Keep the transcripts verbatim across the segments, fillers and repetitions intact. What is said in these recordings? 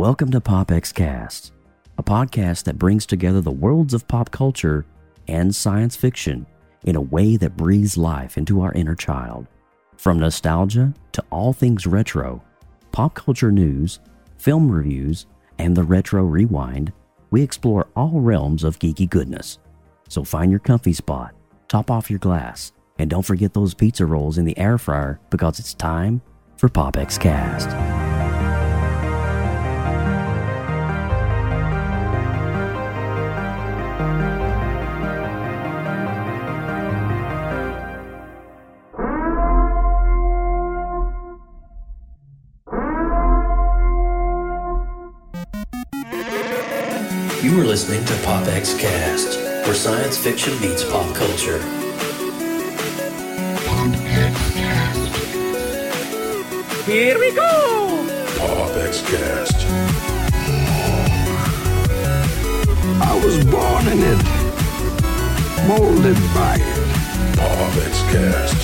Welcome to PopXCast, a podcast that brings together the worlds of pop culture and science fiction in a way that breathes life into our inner child. From nostalgia to all things retro, pop culture news, film reviews, and the retro rewind, we explore all realms of geeky goodness. So find your comfy spot, top off your glass, and don't forget those pizza rolls in the air fryer because it's time for PopXCast. You are listening to PopXCast, where science fiction meets pop culture. PopXCast. Here we go! PopXCast. I was born in it, molded by it. PopXCast.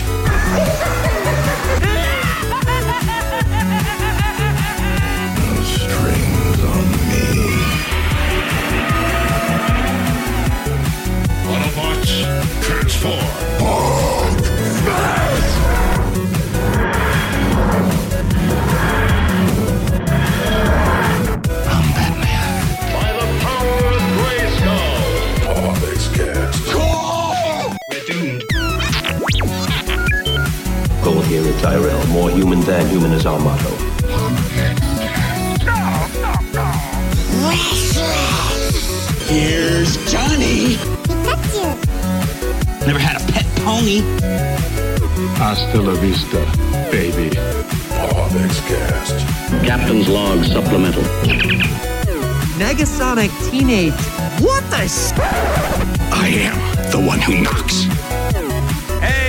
No strings on me. Autobots, transform! I'm Batman. By the power of Grayskull! PopXCast. Go! We're doomed. Go here with Tyrell. More human than human is our motto. No, no, no! Restless! Here's Johnny! Never had a pet pony. Hasta la vista, baby. PopXCast. Captain's log supplemental. Negasonic teenage. What the s- I am the one who knocks.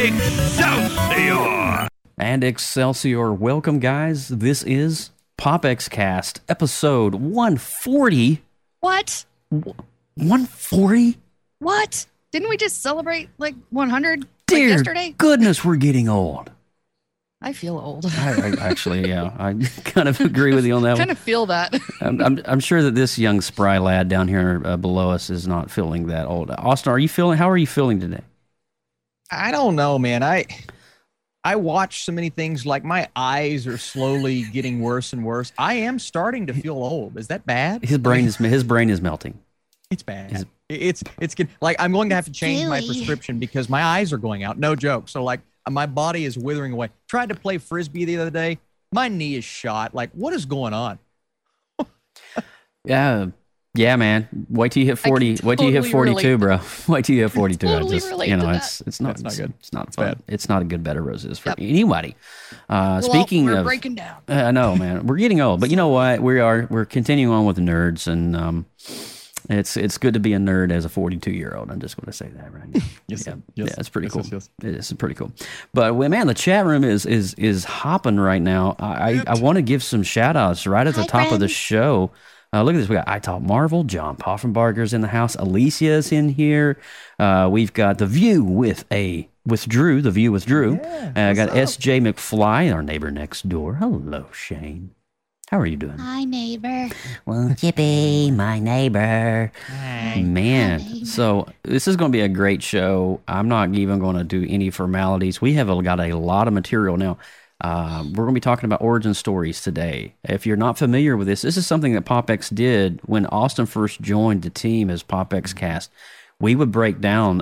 Excelsior! And Excelsior, welcome guys. This is PopXCast, episode one forty. What? one forty? What? Didn't we just celebrate like one hundred Dear like yesterday? Goodness, we're getting old. I feel old. I, I actually, yeah, I kind of agree with you on that. I kind one. of feel that. I'm, I'm, I'm sure that this young spry lad down here uh, below us is not feeling that old. Austin, are you feeling? How are you feeling today? I don't know, man. I I watch so many things. Like my eyes are slowly getting worse and worse. I am starting to feel old. Is that bad? His brain is his brain is melting. It's bad. His, It's it's like I'm going to have to change Dilly. my prescription because my eyes are going out. No joke. So like my body is withering away. Tried to play Frisbee the other day. My knee is shot. Like what is going on? yeah. Yeah, man. Wait till you hit forty. Totally wait till you hit forty-two, bro. Wait till you hit forty-two. Totally I just, you know, it's it's not, it's not good. It's not fun. It's, it's not a good bed of roses for yep. anybody. Uh, well, speaking we're of breaking down. I uh, know, man. We're getting old, but you know what? We are we're continuing on with the nerds and um It's it's good to be a nerd as a forty-two-year-old. I'm just going to say that right now. yes, yeah. yes, yeah, it's pretty yes, cool. Yes, yes. It's pretty cool. But man, the chat room is is is hopping right now. I I, I want to give some shout-outs right at the Hi, top friends. of the show. Uh, look at this. We got I Talk Marvel. John Poffenbarger's in the house. Alicia's in here. Uh, we've got The View with a with Drew. The View with Drew. Yeah, uh, I got up? S J McFly, our neighbor next door. Hello, Shane. How are you doing? Hi, neighbor. Won't you be my neighbor? Hi. Man, Hi, neighbor. So this is going to be a great show. I'm not even going to do any formalities. We have got a lot of material now. Uh, we're going to be talking about origin stories today. If you're not familiar with this, this is something that PopX did when Austin first joined the team as PopXCast. We would break down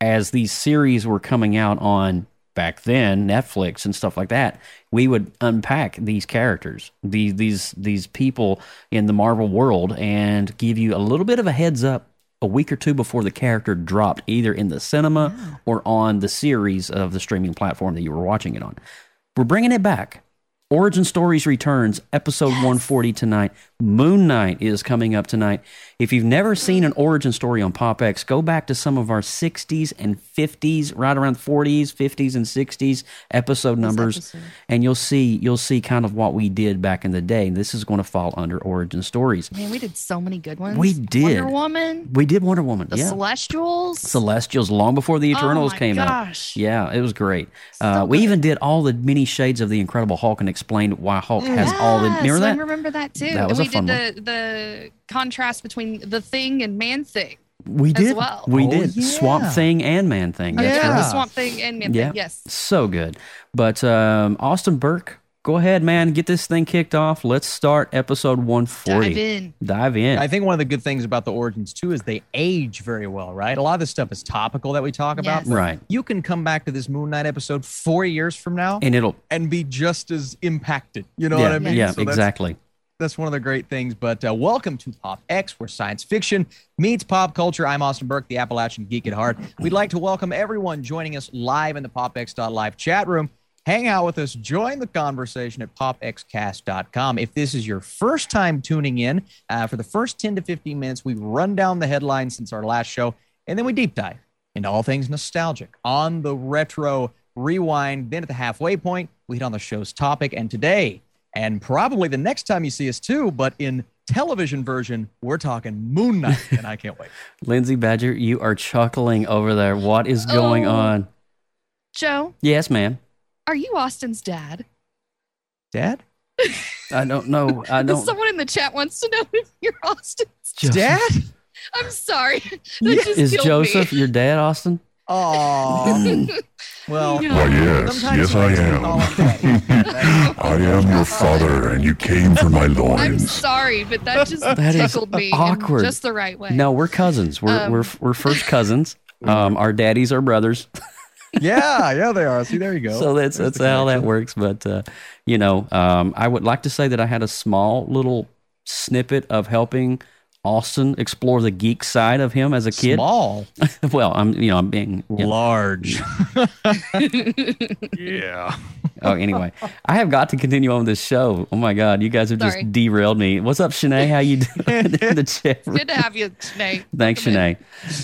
as these series were coming out on back then, Netflix and stuff like that, we would unpack these characters, these these these people in the Marvel world and give you a little bit of a heads up a week or two before the character dropped, either in the cinema yeah. or on the series of the streaming platform that you were watching it on. We're bringing it back. Origin Stories returns, episode yes. one forty tonight. Moon Knight is coming up tonight. If you've never seen an origin story on PopX, go back to some of our sixties and fifties, right around forties, fifties, and sixties episode numbers, episode. and you'll see you'll see kind of what we did back in the day. This is going to fall under origin stories. Man, we did so many good ones. We did Wonder Woman. We did Wonder Woman. The yeah. Celestials. Celestials, long before the Eternals oh my came gosh. out. Yeah, it was great. So uh, we even did all the many shades of the Incredible Hulk and explained why Hulk yeah, has all the. Remember that? I remember that too. That was and a we did the, the contrast between The Thing and Man-Thing. We did. Well. We oh, did. Yeah. Swamp Thing and Man-Thing. Oh, yeah, right. the Swamp Thing and Man-Thing, yeah. yes. So good. But um, Austin Burke, go ahead, man. Get this thing kicked off. Let's start episode one forty. Dive in. Dive in. I think one of the good things about the origins, too, is they age very well, right? A lot of this stuff is topical that we talk about. Yes. Right. You can come back to this Moon Knight episode four years from now. And it'll... And be just as impacted. You know yeah, what I mean? Yeah, so exactly. That's one of the great things, but uh, welcome to Pop X, where science fiction meets pop culture. I'm Austin Burke, the Appalachian geek at heart. We'd like to welcome everyone joining us live in the PopX dot live chat room. Hang out with us. Join the conversation at Pop X Cast dot com. If this is your first time tuning in, uh, for the first ten to fifteen minutes, we run down the headlines since our last show, and then we deep dive into all things nostalgic on the retro rewind. Then at the halfway point, we hit on the show's topic, and today... And probably the next time you see us too, but in television version, we're talking Moon Knight, and I can't wait. Lindsay Badger, you are chuckling over there. What is going oh. on? Joe? Yes, ma'am. Are you Austin's dad? Dad? I don't know. I don't. Someone in the chat wants to know if you're Austin's Joseph. Dad. I'm sorry. That yeah. just is Joseph me. Your dad, Austin? Oh. Well, yeah. Why, yes, yes, I am. I am your father, and you came for my loins. I'm sorry, but that just that tickled me awkward. In just the right way. No, we're cousins. We're um, we're we're first cousins. Um, our daddies are brothers. yeah, yeah, they are. See, there you go. So that's There's that's how that works. But uh, you know, um, I would like to say that I had a small little snippet of helping Austin explore the geek side of him as a kid. Small. well, I'm you know I'm being you know. large. yeah. Oh, anyway, I have got to continue on this show. Oh my God, you guys have Sorry. just derailed me. What's up, Shanae? How you doing? in the chat room? Good to have you, Shanae. Thanks, Come Shanae.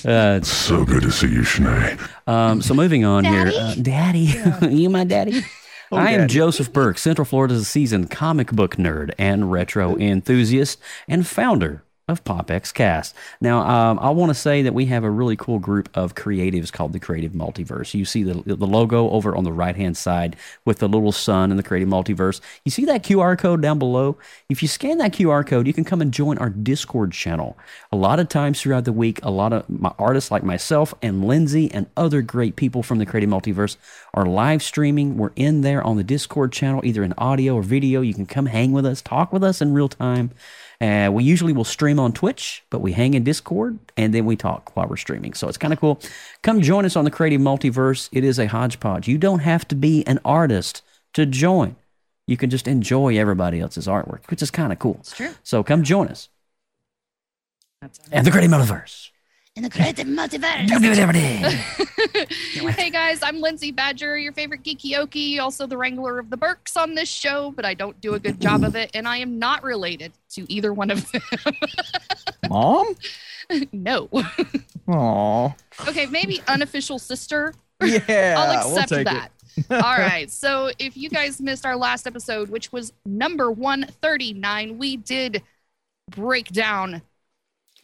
Uh, so good to see you, Shanae. Um, so moving on daddy? here, uh, Daddy, yeah. you my daddy. Oh, I am Joseph Burke, Central Florida's seasoned comic book nerd and retro enthusiast, and founder of PopXCast. Now, um, I want to say that we have a really cool group of creatives called the Creative Multiverse. You see the the logo over on the right-hand side with the little sun and the Creative Multiverse. You see that Q R code down below? If you scan that Q R code, you can come and join our Discord channel. A lot of times throughout the week, a lot of my artists like myself and Lindsay and other great people from the Creative Multiverse are live streaming. We're in there on the Discord channel, either in audio or video. You can come hang with us, talk with us in real time. Uh, we usually will stream on Twitch, but we hang in Discord, and then we talk while we're streaming. So it's kind of cool. Come join us on the Creative Multiverse. It is a hodgepodge. You don't have to be an artist to join. You can just enjoy everybody else's artwork, which is kind of cool. It's true. So come join us. That's and the Creative Multiverse. In the Creative Multiverse. Don't do it every day. Hey guys, I'm Lindsay Badger, your favorite geeky okie, also the wrangler of the Burks on this show, but I don't do a good job of it, and I am not related to either one of them. Mom? No. Aww. Okay, maybe unofficial sister. Yeah, I'll accept we'll that. All right, so if you guys missed our last episode, which was number one thirty-nine, we did break down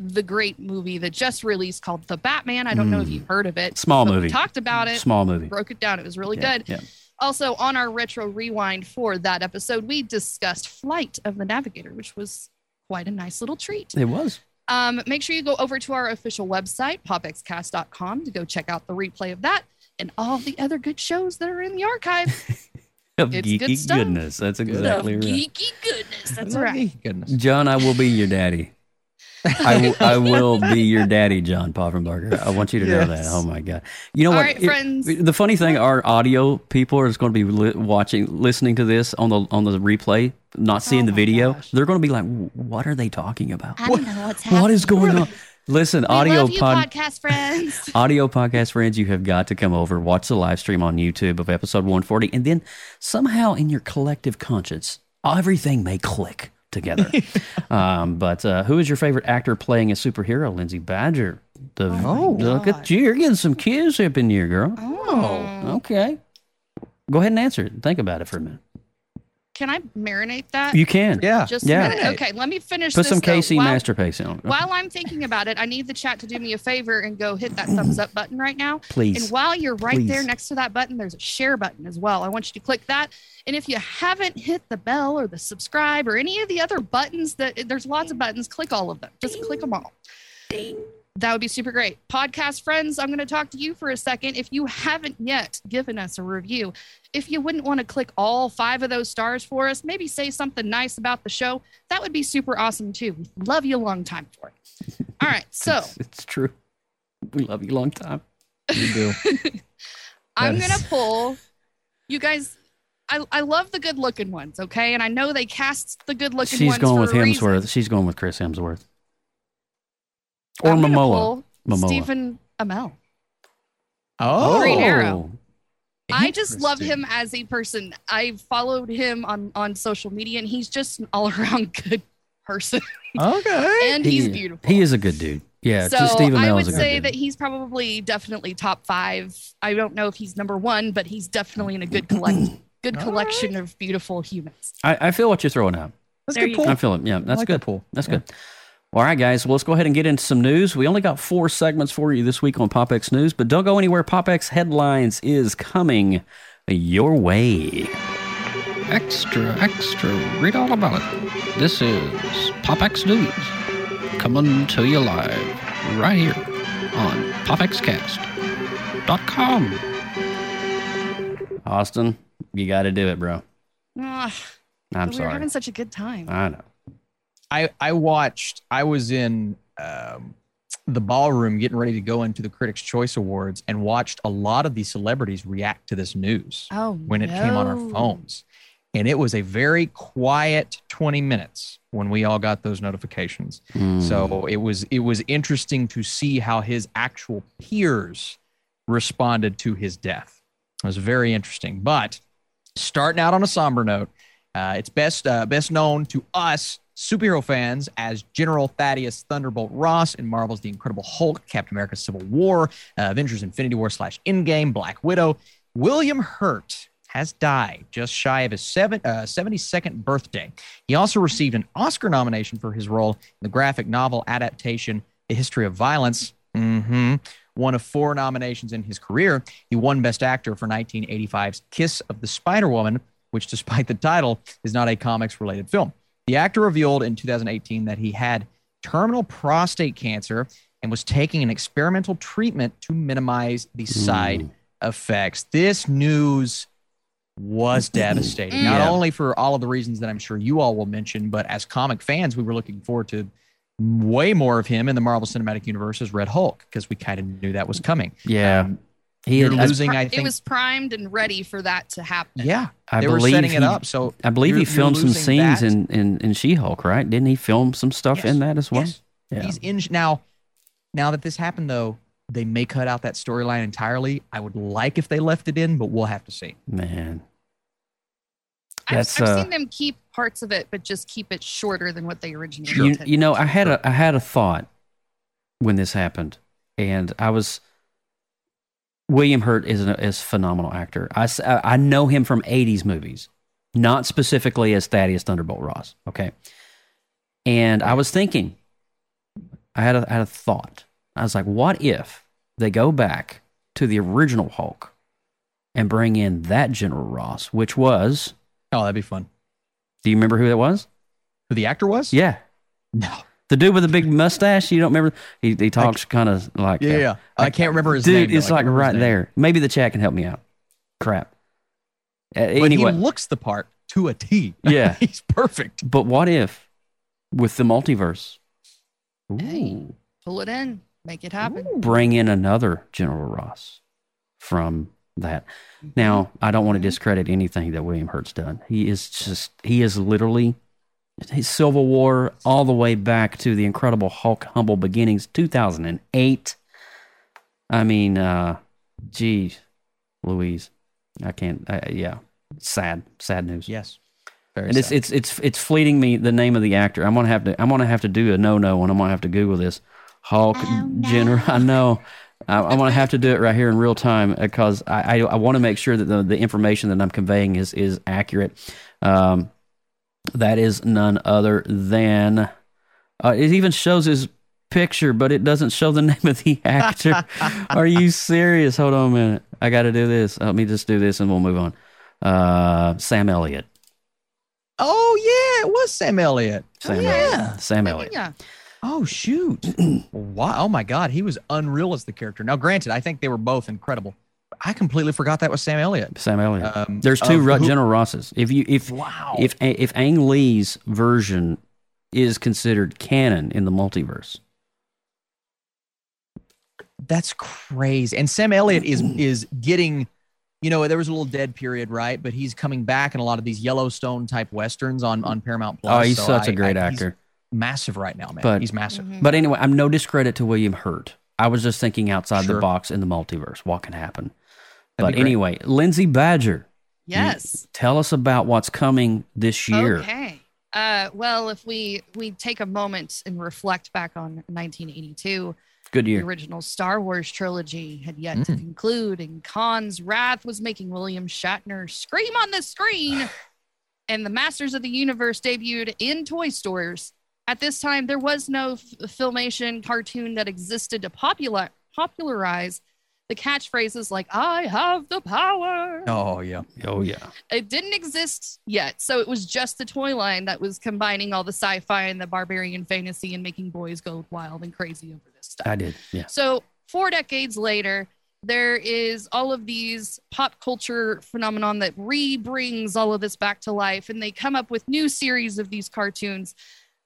the great movie that just released called The Batman. I don't mm. know if you've heard of it. Small movie. We talked about it. Small movie. Broke it down. It was really yeah, good. Yeah. Also, on our retro rewind for that episode, we discussed Flight of the Navigator, which was quite a nice little treat. It was. Um, make sure you go over to our official website, Pop X Cast dot com, to go check out the replay of that and all the other good shows that are in the archive. Of it's geeky good stuff. goodness. That's exactly right. Geeky goodness. That's right. Geeky goodness. John, I will be your daddy. I, w- I will be your daddy, John Poffenbarger. I want you to yes. know that. Oh, my God. You know All what? Right, it, friends. The funny thing, our audio people are just going to be li- watching, listening to this on the on the replay, not seeing oh the video. Gosh. They're going to be like, what are they talking about? I don't what, know what's happening. What is going on? Listen, we audio love you, pod- podcast friends. Audio podcast friends, you have got to come over, watch the live stream on YouTube of episode one forty, and then somehow in your collective conscience, everything may click together. um, but uh, who is your favorite actor playing a superhero? Lindsay Badger. The, oh, look God. At you. You're getting some cues up in here, girl. Oh. Okay. Go ahead and answer it. Think about it for a minute. Can I marinate that? You can. Yeah. Just yeah. Marinate. Okay, let me finish Put this. Put some K C Masterpiece on it. While I'm thinking about it, I need the chat to do me a favor and go hit that thumbs up button right now. Please. And while you're right Please. there next to that button, there's a share button as well. I want you to click that. And if you haven't hit the bell or the subscribe or any of the other buttons, that there's lots of buttons, click all of them. Just click them all. Ding. That would be super great. Podcast friends, I'm going to talk to you for a second. If you haven't yet given us a review, if you wouldn't want to click all five of those stars for us, maybe say something nice about the show. That would be super awesome, too. We love you a long time for it. All right. So it's, it's true. We love you a long time. We do. I'm going to pull you guys. I, I love the good looking ones. OK, and I know they cast the good looking ones. She's going with Hemsworth. She's going with Chris Hemsworth. Or I'm Momoa. Momoa. Stephen Amell. Oh. Green Arrow. I just love him as a person. I followed him on, on social media, and he's just an all-around good person. Okay. And he's he, beautiful. He is a good dude. Yeah. So Stephen I would say dude. that he's probably definitely top five. I don't know if he's number one, but he's definitely in a good, collect- good collection right. of beautiful humans. I, I feel what you're throwing out. That's there good pool. I feel it. Yeah, that's like good. That pool. That's yeah. good. All right, guys, well, let's go ahead and get into some news. We only got four segments for you this week on PopX News, but don't go anywhere. PopX Headlines is coming your way. Extra, extra. Read all about it. This is PopX News, coming to you live right here on pop x cast dot com. Austin, you got to do it, bro. Uh, I'm sorry. We're having such a good time. I know. I, I watched, I was in um, the ballroom getting ready to go into the Critics' Choice Awards and watched a lot of these celebrities react to this news oh, when it no. came on our phones. And it was a very quiet twenty minutes when we all got those notifications. Mm. So it was it was interesting to see how his actual peers responded to his death. It was very interesting. But starting out on a somber note, uh, it's best uh, best known to us superhero fans as General Thaddeus Thunderbolt Ross in Marvel's The Incredible Hulk, Captain America Civil War, uh, Avengers Infinity War slash Endgame, Black Widow. William Hurt has died just shy of his seven, uh, seventy-second birthday. He also received an Oscar nomination for his role in the graphic novel adaptation, The History of Violence. Mm-hmm. One of four nominations in his career. He won Best Actor for nineteen eighty-five's Kiss of the Spider-Woman, which despite the title is not a comics-related film. The actor revealed in two thousand eighteen that he had terminal prostate cancer and was taking an experimental treatment to minimize the side mm. effects. This news was devastating, mm. not yeah. only for all of the reasons that I'm sure you all will mention, but as comic fans, we were looking forward to way more of him in the Marvel Cinematic Universe as Red Hulk because we kind of knew that was coming. Yeah. Um, He you're losing, pri- I think. It was primed and ready for that to happen. Yeah, I they were setting he, it up. So I believe he filmed some scenes that. in in, in She-Hulk, right? Didn't he film some stuff yes. in that as well? Yes. Yeah. He's in now. Now that this happened, though, they may cut out that storyline entirely. I would like if they left it in, but we'll have to see. Man, That's, I've, I've uh, seen them keep parts of it, but just keep it shorter than what they originally sure. intended. You, you know, I had a I had a thought when this happened, and I was. William Hurt is a, is a phenomenal actor. I, I know him from eighties movies, not specifically as Thaddeus Thunderbolt Ross. Okay. And I was thinking, I had a, I had a thought. I was like, what if they go back to the original Hulk and bring in that General Ross, which was... Oh, that'd be fun. Do you remember who that was? Who the actor was? Yeah. No. The dude with the big mustache, you don't remember? He he talks kind of like... Yeah, uh, yeah. I can't remember his dude, name. Dude, it's like right there. Maybe the chat can help me out. Crap. Uh, anyway. But he looks the part to a T. Yeah. He's perfect. But what if, with the multiverse... Ooh, hey, pull it in. Make it happen. Ooh, bring in another General Ross from that. Now, I don't want to discredit anything that William Hurt's done. He is just... He is literally... His Civil War, all the way back to The Incredible Hulk, Humble Beginnings, two thousand eight. I mean, uh, geez, Louise, I can't. Uh, yeah, sad, sad news. Yes, very. And sad. it's it's it's it's fleeting me the name of the actor. I'm gonna have to. I'm gonna have to do a no no, and I'm gonna have to Google this. Hulk oh, no. General. I know I, I want to have to do it right here in real time because I, I, I want to make sure that the, the information that I'm conveying is, is accurate. Um, that is none other than... Uh, it even shows his picture, but it doesn't show the name of the actor. Are you serious? Hold on a minute. I got to do this. Let me just do this and we'll move on. Uh, Sam Elliott. Oh, yeah. It was Sam Elliott. Sam oh, yeah. Elliott. Sam Elliott. Yeah. Oh, shoot. Wow. Oh, my God. He was unreal as the character. Now, granted, I think they were both incredible. I completely forgot that was Sam Elliott. Sam Elliott. Um, There's two uh, who, General Rosses. If you, if, wow. if, if Ang Lee's version is considered canon in the multiverse. That's crazy. And Sam Elliott is, is getting... You know, there was a little dead period, right? But he's coming back in a lot of these Yellowstone-type Westerns on, on Paramount Plus. Oh, he's so such I, a great I, actor. He's massive right now, man. But, he's massive. Mm-hmm. But anyway, I'm no discredit to William Hurt. I was just thinking outside sure. the box in the multiverse. What can happen? That'd but anyway, Lindsay Badger. Yes. Tell us about what's coming this year. Okay. Uh, well, if we, we take a moment and reflect back on nineteen eighty-two... Good year. The original Star Wars trilogy had yet mm. to conclude, and Khan's wrath was making William Shatner scream on the screen. And the Masters of the Universe debuted in toy stores. At this time, there was no f- Filmation cartoon that existed to popular- popularize the catchphrases like, I have the power. Oh, yeah. Oh, yeah. It didn't exist yet. So it was just the toy line that was combining all the sci-fi and the barbarian fantasy and making boys go wild and crazy over this stuff. I did. Yeah. So four decades later, there is all of these pop culture phenomenon that re-brings all of this back to life. And they come up with new series of these cartoons.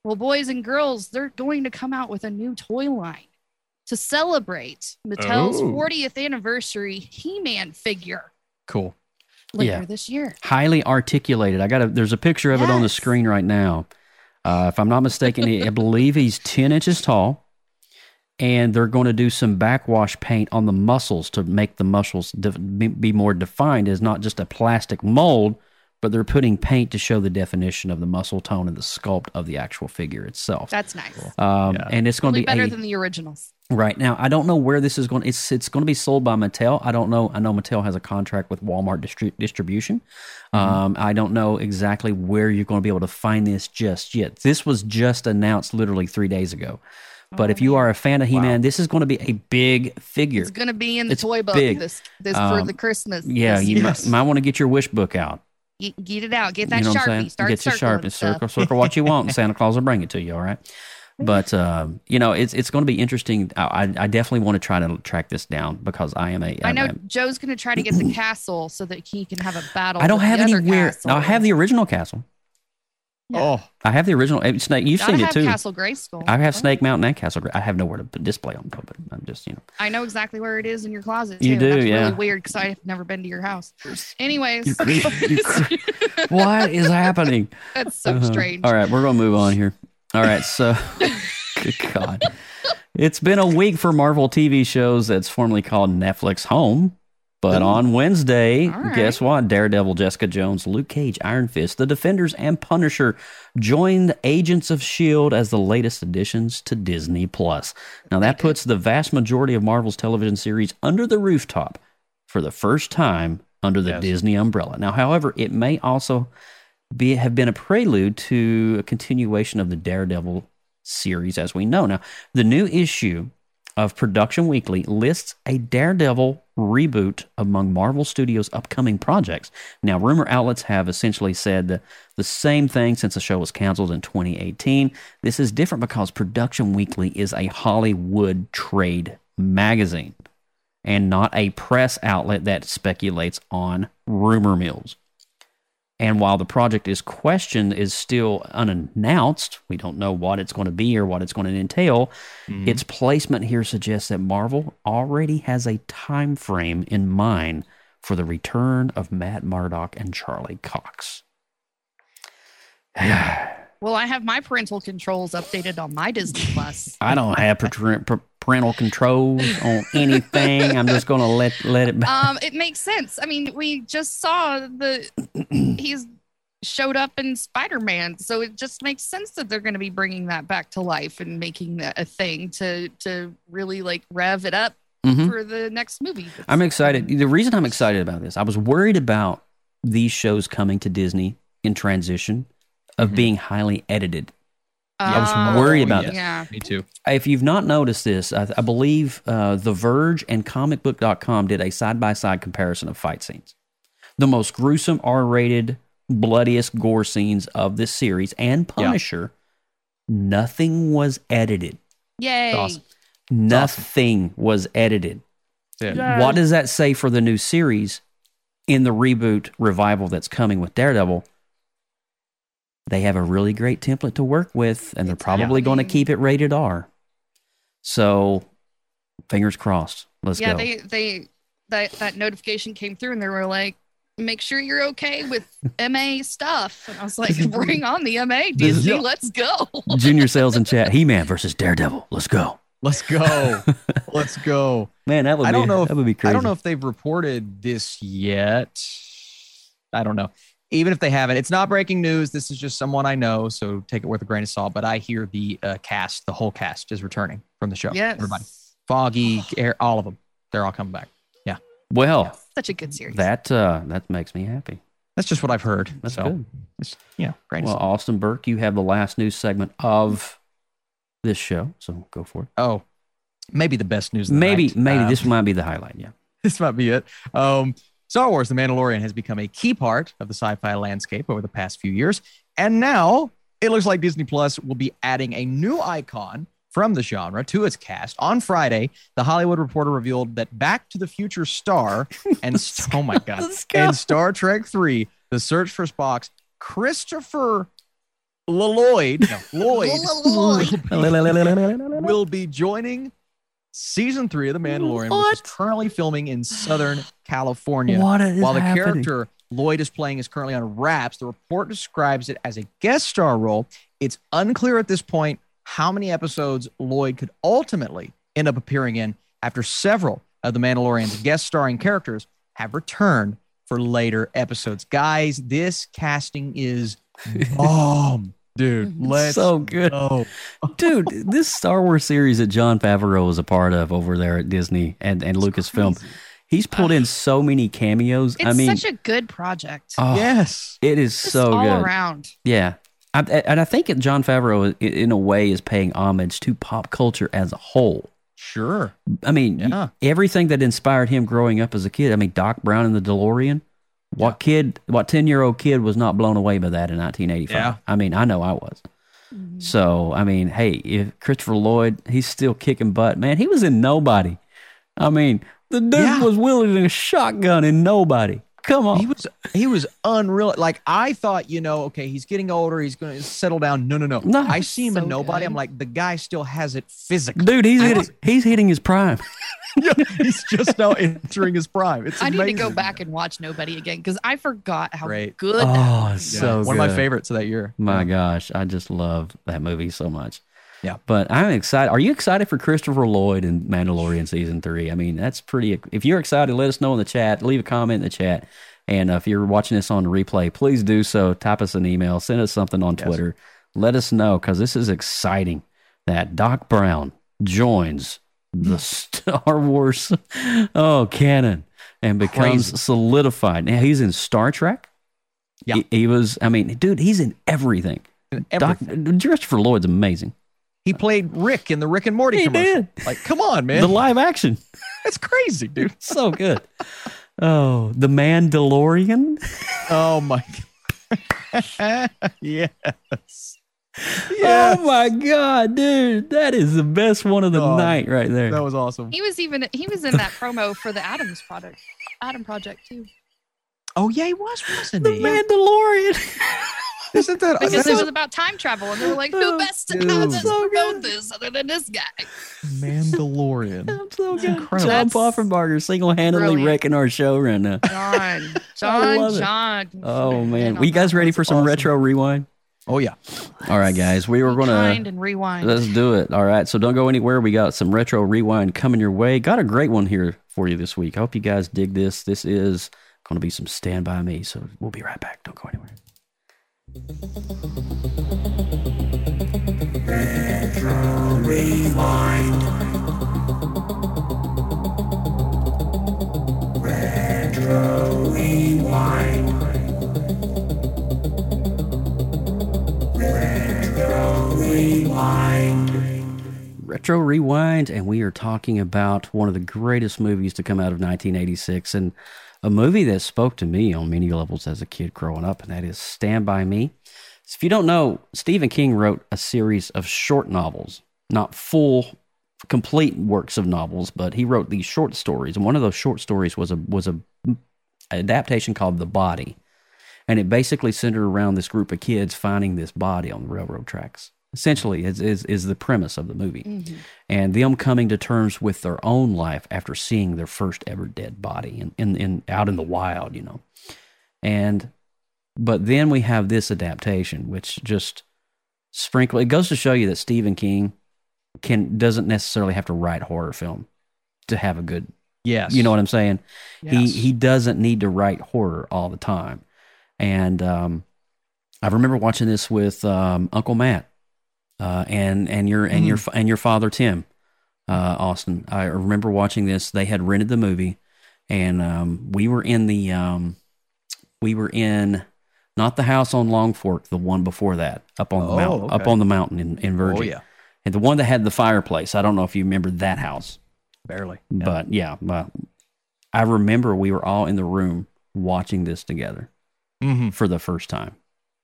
Well, boys and girls, they're going to come out with a new toy line to celebrate Mattel's oh. fortieth anniversary He-Man figure. Cool. Later yeah. this year. Highly articulated. I got a, there's a picture of yes. it on the screen right now. Uh, if I'm not mistaken, I believe he's ten inches tall, and they're going to do some backwash paint on the muscles to make the muscles de- be more defined as not just a plastic mold, but they're putting paint to show the definition of the muscle tone and the sculpt of the actual figure itself. That's nice. Um, yeah. And it's going to be better a, than the originals. Right now, I don't know where this is going. It's it's going to be sold by Mattel. I don't know. I know Mattel has a contract with Walmart distri- distribution. Mm-hmm. Um, I don't know exactly where you're going to be able to find this just yet. This was just announced literally three days ago. But oh, if you are a fan of He-Man, wow. this is going to be a big figure. It's going to be in the it's toy book this, this um, for the Christmas. Yeah, you yes. might, might want to get your wish book out. Get, get it out. Get that you know Sharpie. Start get your Sharpie. Circle, circle what you want, and Santa Claus will bring it to you, all right? But, um, you know, it's it's going to be interesting. I, I definitely want to try to track this down because I am a... I know I'm, Joe's going to try to get the castle so that he can have a battle. I don't have anywhere... No, I have the original castle. Yeah. Oh, I have the original. Snake. You've seen it too. I have Castle Grayskull. I have Snake Mountain and Castle Grayskull. I have nowhere to display them, but I'm just, you know. I know exactly where it is in your closet. Too. You do, That's yeah. Really weird because I've never been to your house. Anyways, what is happening? That's so uh-huh. strange. All right, we're gonna move on here. All right, so good God, it's been a week for Marvel T V shows that's formerly called Netflix Home. But Ooh. on Wednesday, right. guess what? Daredevil, Jessica Jones, Luke Cage, Iron Fist, The Defenders, and Punisher joined Agents of S H I E L D as the latest additions to Disney Plus. Now, that puts the vast majority of Marvel's television series under the rooftop for the first time under the yes. Disney umbrella. Now, however, it may also be have been a prelude to a continuation of the Daredevil series as we know. Now, the new issue of Production Weekly lists a Daredevil reboot among Marvel Studios' upcoming projects. Now, rumor outlets have essentially said the, the same thing since the show was canceled in twenty eighteen. This is different because Production Weekly is a Hollywood trade magazine and not a press outlet that speculates on rumor mills. And while the project is questioned, is still unannounced, we don't know what it's going to be or what it's going to entail, mm-hmm. its placement here suggests that Marvel already has a time frame in mind for the return of Matt Murdock and Charlie Cox. Well, I have my parental controls updated on my Disney Plus. I don't have pater- per- parental controls on anything. I'm just going to let let it. Um, it makes sense. I mean, we just saw the he's showed up in Spider-Man, so it just makes sense that they're going to be bringing that back to life and making that a thing to to really like rev it up mm-hmm. for the next movie. I'm excited. The reason I'm excited about this, I was worried about these shows coming to Disney in transition of mm-hmm. being highly edited. I was worried about oh, yeah. it. Yeah, me too. If you've not noticed this, I, I believe uh, The Verge and comic book dot com did a side-by-side comparison of fight scenes. The most gruesome, R-rated, bloodiest gore scenes of this series and Punisher, yeah. nothing was edited. Yay. Awesome. Nothing awesome. was edited. Yeah. Yeah. What does that say for the new series in the reboot revival that's coming with Daredevil? They have a really great template to work with, and they're probably yeah. going to keep it rated R. So, fingers crossed. Let's yeah, go. Yeah, they, they that, that notification came through, and they were like, make sure you're okay with M A stuff. And I was like, bring on the M A, Disney, yeah. let's go. Junior Sales in chat, He-Man versus Daredevil. Let's go. Let's go. Let's go. Man, that would, I be, don't know if, that would be crazy. I don't know if they've reported this yet. I don't know. Even if they haven't, it's not breaking news. This is just someone I know, so take it with a grain of salt. But I hear the uh, cast, the whole cast, is returning from the show. Yes. Everybody. Foggy, all of them. They're all coming back. Yeah. Well. Yeah. Such a good series. That uh, that makes me happy. That's just what I've heard. That's so, good. It's, yeah, grain of salt. Well, Austin Burke, you have the last news segment of this show, so go for it. Oh, maybe the best news of the maybe, night. Maybe. Um, this might be the highlight, yeah. This might be it. Um. Star Wars: The Mandalorian has become a key part of the sci-fi landscape over the past few years, and now it looks like Disney Plus will be adding a new icon from the genre to its cast. On Friday, The Hollywood Reporter revealed that Back to the Future star and oh my god, and Star Trek three: The Search for Spock's Christopher Lloyd no, Lloyd will, will be joining Season three of The Mandalorian, what? which is currently filming in Southern California. What is While the happening? character Lloyd is playing is currently on wraps, the report describes it as a guest star role. It's unclear at this point how many episodes Lloyd could ultimately end up appearing in after several of The Mandalorian's guest starring characters have returned for later episodes. Guys, this casting is bomb. Dude, let's so good. Go. Dude, this Star Wars series that Jon Favreau was a part of over there at Disney and, and Lucasfilm, crazy. he's pulled in so many cameos. It's I mean, such a good project. Oh, yes. It is it's so all good. all around. Yeah. I, and I think Jon Favreau, in a way, is paying homage to pop culture as a whole. Sure. I mean, yeah. everything that inspired him growing up as a kid. I mean, Doc Brown and the DeLorean. What yeah. kid, what ten-year-old kid was not blown away by that in nineteen eighty-five? Yeah. I mean, I know I was. Mm-hmm. So, I mean, hey, if Christopher Lloyd, he's still kicking butt. Man, he was in Nobody. I mean, the dude yeah. was wielding a shotgun in Nobody. Come on. He was he was unreal. Like, I thought, you know, okay, he's getting older. He's going to settle down. No, no, no. no I see him so in Nobody. Good. I'm like, the guy still has it physically. Dude, he's, hitting, he's hitting his prime. Yeah, he's just now entering his prime. It's I amazing. need to go back and watch Nobody again because I forgot how Great. good. Oh, that was. Yeah. so One good. of my favorites of that year. My yeah. gosh, I just love that movie so much. Yeah, but I'm excited. Are you excited for Christopher Lloyd in Mandalorian season three? I mean, that's pretty. If you're excited, let us know in the chat. Leave a comment in the chat, and uh, if you're watching this on replay, please do so. Type us an email, send us something on yes. Twitter. Let us know because this is exciting. That Doc Brown joins the Star Wars oh canon and becomes Crazy. solidified. Now he's in Star Trek. Yeah, he, he was. I mean, dude, he's in everything. In everything. Doc, Christopher Lloyd's amazing. He played Rick in the Rick and Morty he commercial. Did. Like, come on, man. The live action. That's crazy, dude. So good. Oh, The Mandalorian. Oh, my God. yes. yes. Oh, my God, dude. That is the best one of the oh, night right there. That was awesome. He was even he was in that promo for the Adams product. Adam Project, too. Oh, yeah, he was, wasn't he? The Mandalorian. Isn't that because it was about time travel and they were like, who oh, best to know this, so promote this other than this guy? Mandalorian. I'm so good. John Poffenbarger single-handedly brilliant. wrecking our show right now. John, John, John. Oh man, were you guys ready for some awesome. retro rewind? Oh yeah. All right, guys, we were gonna rewind and rewind. Let's do it. All right, so don't go anywhere. We got some retro rewind coming your way. Got a great one here for you this week. I hope you guys dig this. This is going to be some Stand By Me. So we'll be right back. Don't go anywhere. Retro Rewind. Retro Rewind. Retro Rewind. Retro Rewind, and we are talking about one of the greatest movies to come out of nineteen eighty-six, and a movie that spoke to me on many levels as a kid growing up, and that is Stand By Me. If you don't know, Stephen King wrote a series of short novels, not full, complete works of novels, but he wrote these short stories. And one of those short stories was a was a adaptation called The Body. And it basically centered around this group of kids finding this body on the railroad tracks. Essentially, is is, is the premise of the movie. Mm-hmm. And them coming to terms with their own life after seeing their first ever dead body in, in, in out in the wild, you know. And but then we have this adaptation, which just sprinkle. It goes to show you that Stephen King can doesn't necessarily have to write horror film to have a good. Yes, you know what I'm saying. Yes. He he doesn't need to write horror all the time. And um, I remember watching this with um, Uncle Matt uh, and and your and mm. your and your father Tim uh, Austin. I remember watching this. They had rented the movie, and um, we were in the um, we were in. Not the house on Long Fork, the one before that, up on the oh, mountain, okay. up on the mountain in, in Virginia. Oh yeah, and the one that had the fireplace. I don't know if you remember that house, barely. No. But yeah, well, I remember we were all in the room watching this together mm-hmm. for the first time,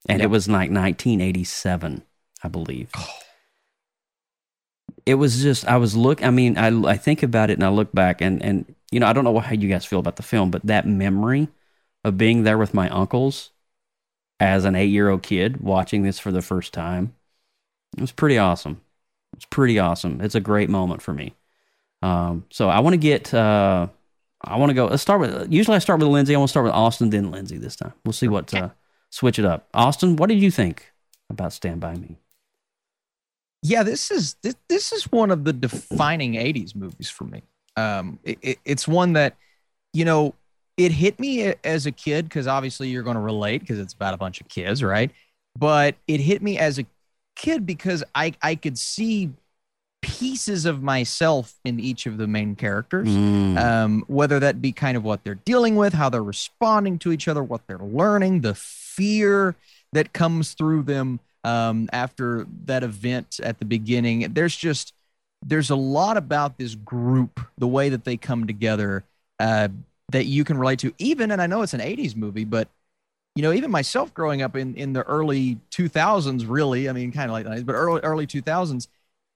and yep. it was like nineteen eighty-seven, I believe. Oh. It was just I was look. I mean, I I think about it and I look back, and and you know I don't know how you guys feel about the film, but that memory of being there with my uncles. As an eight-year-old kid watching this for the first time, it was pretty awesome. It's pretty awesome. It's a great moment for me. Um, so I want to get. Uh, I want to go. Let's start with. Usually I start with Lindsay. I want to start with Austin, then Lindsay this time. We'll see what. Uh, switch it up. Austin, what did you think about Stand By Me? Yeah, this is this, this is one of the defining eighties movies for me. Um, it, it, it's one that, you know. It hit me as a kid because obviously you're going to relate because it's about a bunch of kids, right? But it hit me as a kid because I, I could see pieces of myself in each of the main characters, mm. um, whether that be kind of what they're dealing with, how they're responding to each other, what they're learning, the fear that comes through them um, after that event at the beginning. There's just, there's a lot about this group, the way that they come together, uh, that you can relate to even, and I know it's an eighties movie, but you know, even myself growing up in, in the early two thousands, really, I mean, kind of like that, but early, early two thousands,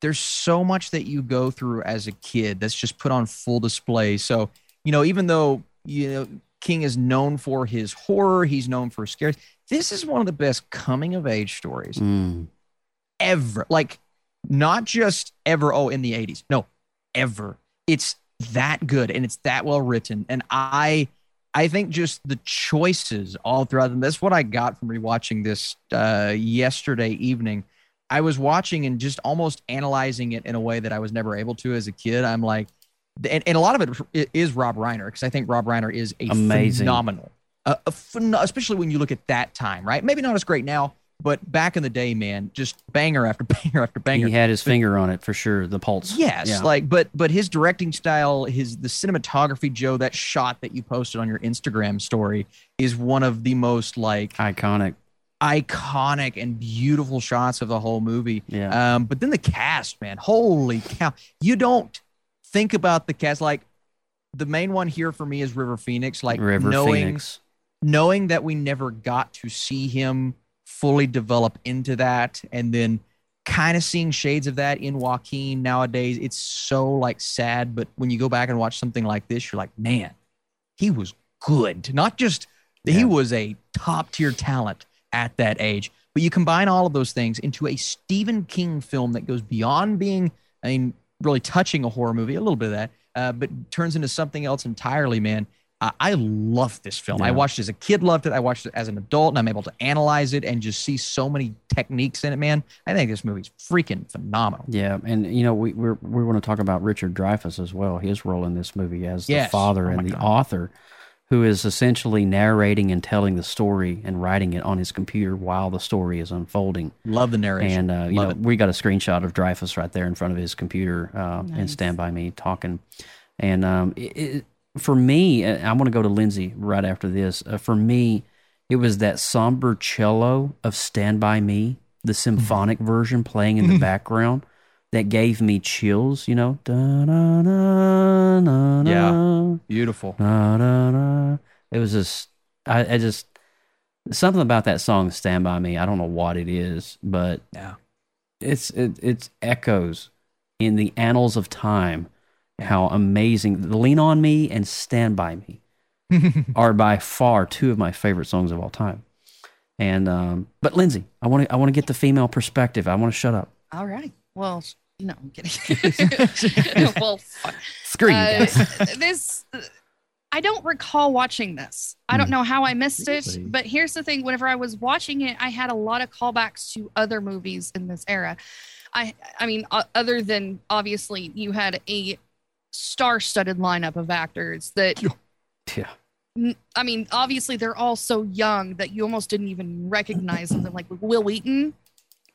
there's so much that you go through as a kid that's just put on full display. So, you know, even though, you know, King is known for his horror, he's known for scares. This is one of the best coming of age stories mm. ever. Like not just ever, oh, in the eighties, no, ever. It's, that good and it's that well written, and I, I think just the choices all throughout them. That's what I got from rewatching this uh, yesterday evening. I was watching and just almost analyzing it in a way that I was never able to as a kid. I'm like, and, and a lot of it is Rob Reiner because I think Rob Reiner is a amazing, phenomenal, a, a phen- especially when you look at that time, right? Maybe not as great now, but back in the day, man, just banger after banger after banger. He had his but, finger on it for sure, the pulse. Yes, yeah. like, but but his directing style, his the cinematography, Joe, that shot that you posted on your Instagram story is one of the most like iconic, iconic and beautiful shots of the whole movie. Yeah. Um, but then the cast, man, holy cow! You don't think about the cast. Like the main one here for me is River Phoenix. Like River knowing, Phoenix. knowing that we never got to see him. Fully develop into that, and then kind of seeing shades of that in Joaquin nowadays. It's so like sad, but when you go back and watch something like this, you're like, man, he was good. Not just yeah. he was a top tier talent at that age, but you combine all of those things into a Stephen King film that goes beyond being, I mean, really touching a horror movie, a little bit of that, uh, but turns into something else entirely, man. I love this film. Yeah. I watched it as a kid, loved it. I watched it as an adult, and I'm able to analyze it and just see so many techniques in it, man. I think this movie's freaking phenomenal. Yeah, and, you know, we we're, we want to talk about Richard Dreyfuss as well, his role in this movie as yes. the father oh and the God. author, who is essentially narrating and telling the story and writing it on his computer while the story is unfolding. Love the narration. And, uh, you love know, it. We got a screenshot of Dreyfuss right there in front of his computer uh, nice. in Stand By Me talking. And um, it... it for me, I want to go to Lindsay right after this. Uh, for me, it was that somber cello of Stand By Me, the symphonic mm-hmm. version playing in the mm-hmm. background, that gave me chills, you know? Yeah, beautiful. It was just, I, I just, something about that song, Stand By Me, I don't know what it is, but yeah. it's it, it's echoes in the annals of time how amazing, Lean On Me and Stand By Me are by far two of my favorite songs of all time. And um, but Lindsay, I want to I want to get the female perspective. I want to shut up. All right. Well, no, I'm kidding. Well, screw you guys. Uh, this I don't recall watching this. I don't know how I missed it, but here's the thing. Whenever I was watching it, I had a lot of callbacks to other movies in this era. I I mean, uh, other than obviously you had a star-studded lineup of actors that... Yeah. N- I mean, obviously they're all so young that you almost didn't even recognize them. Like Will Wheaton.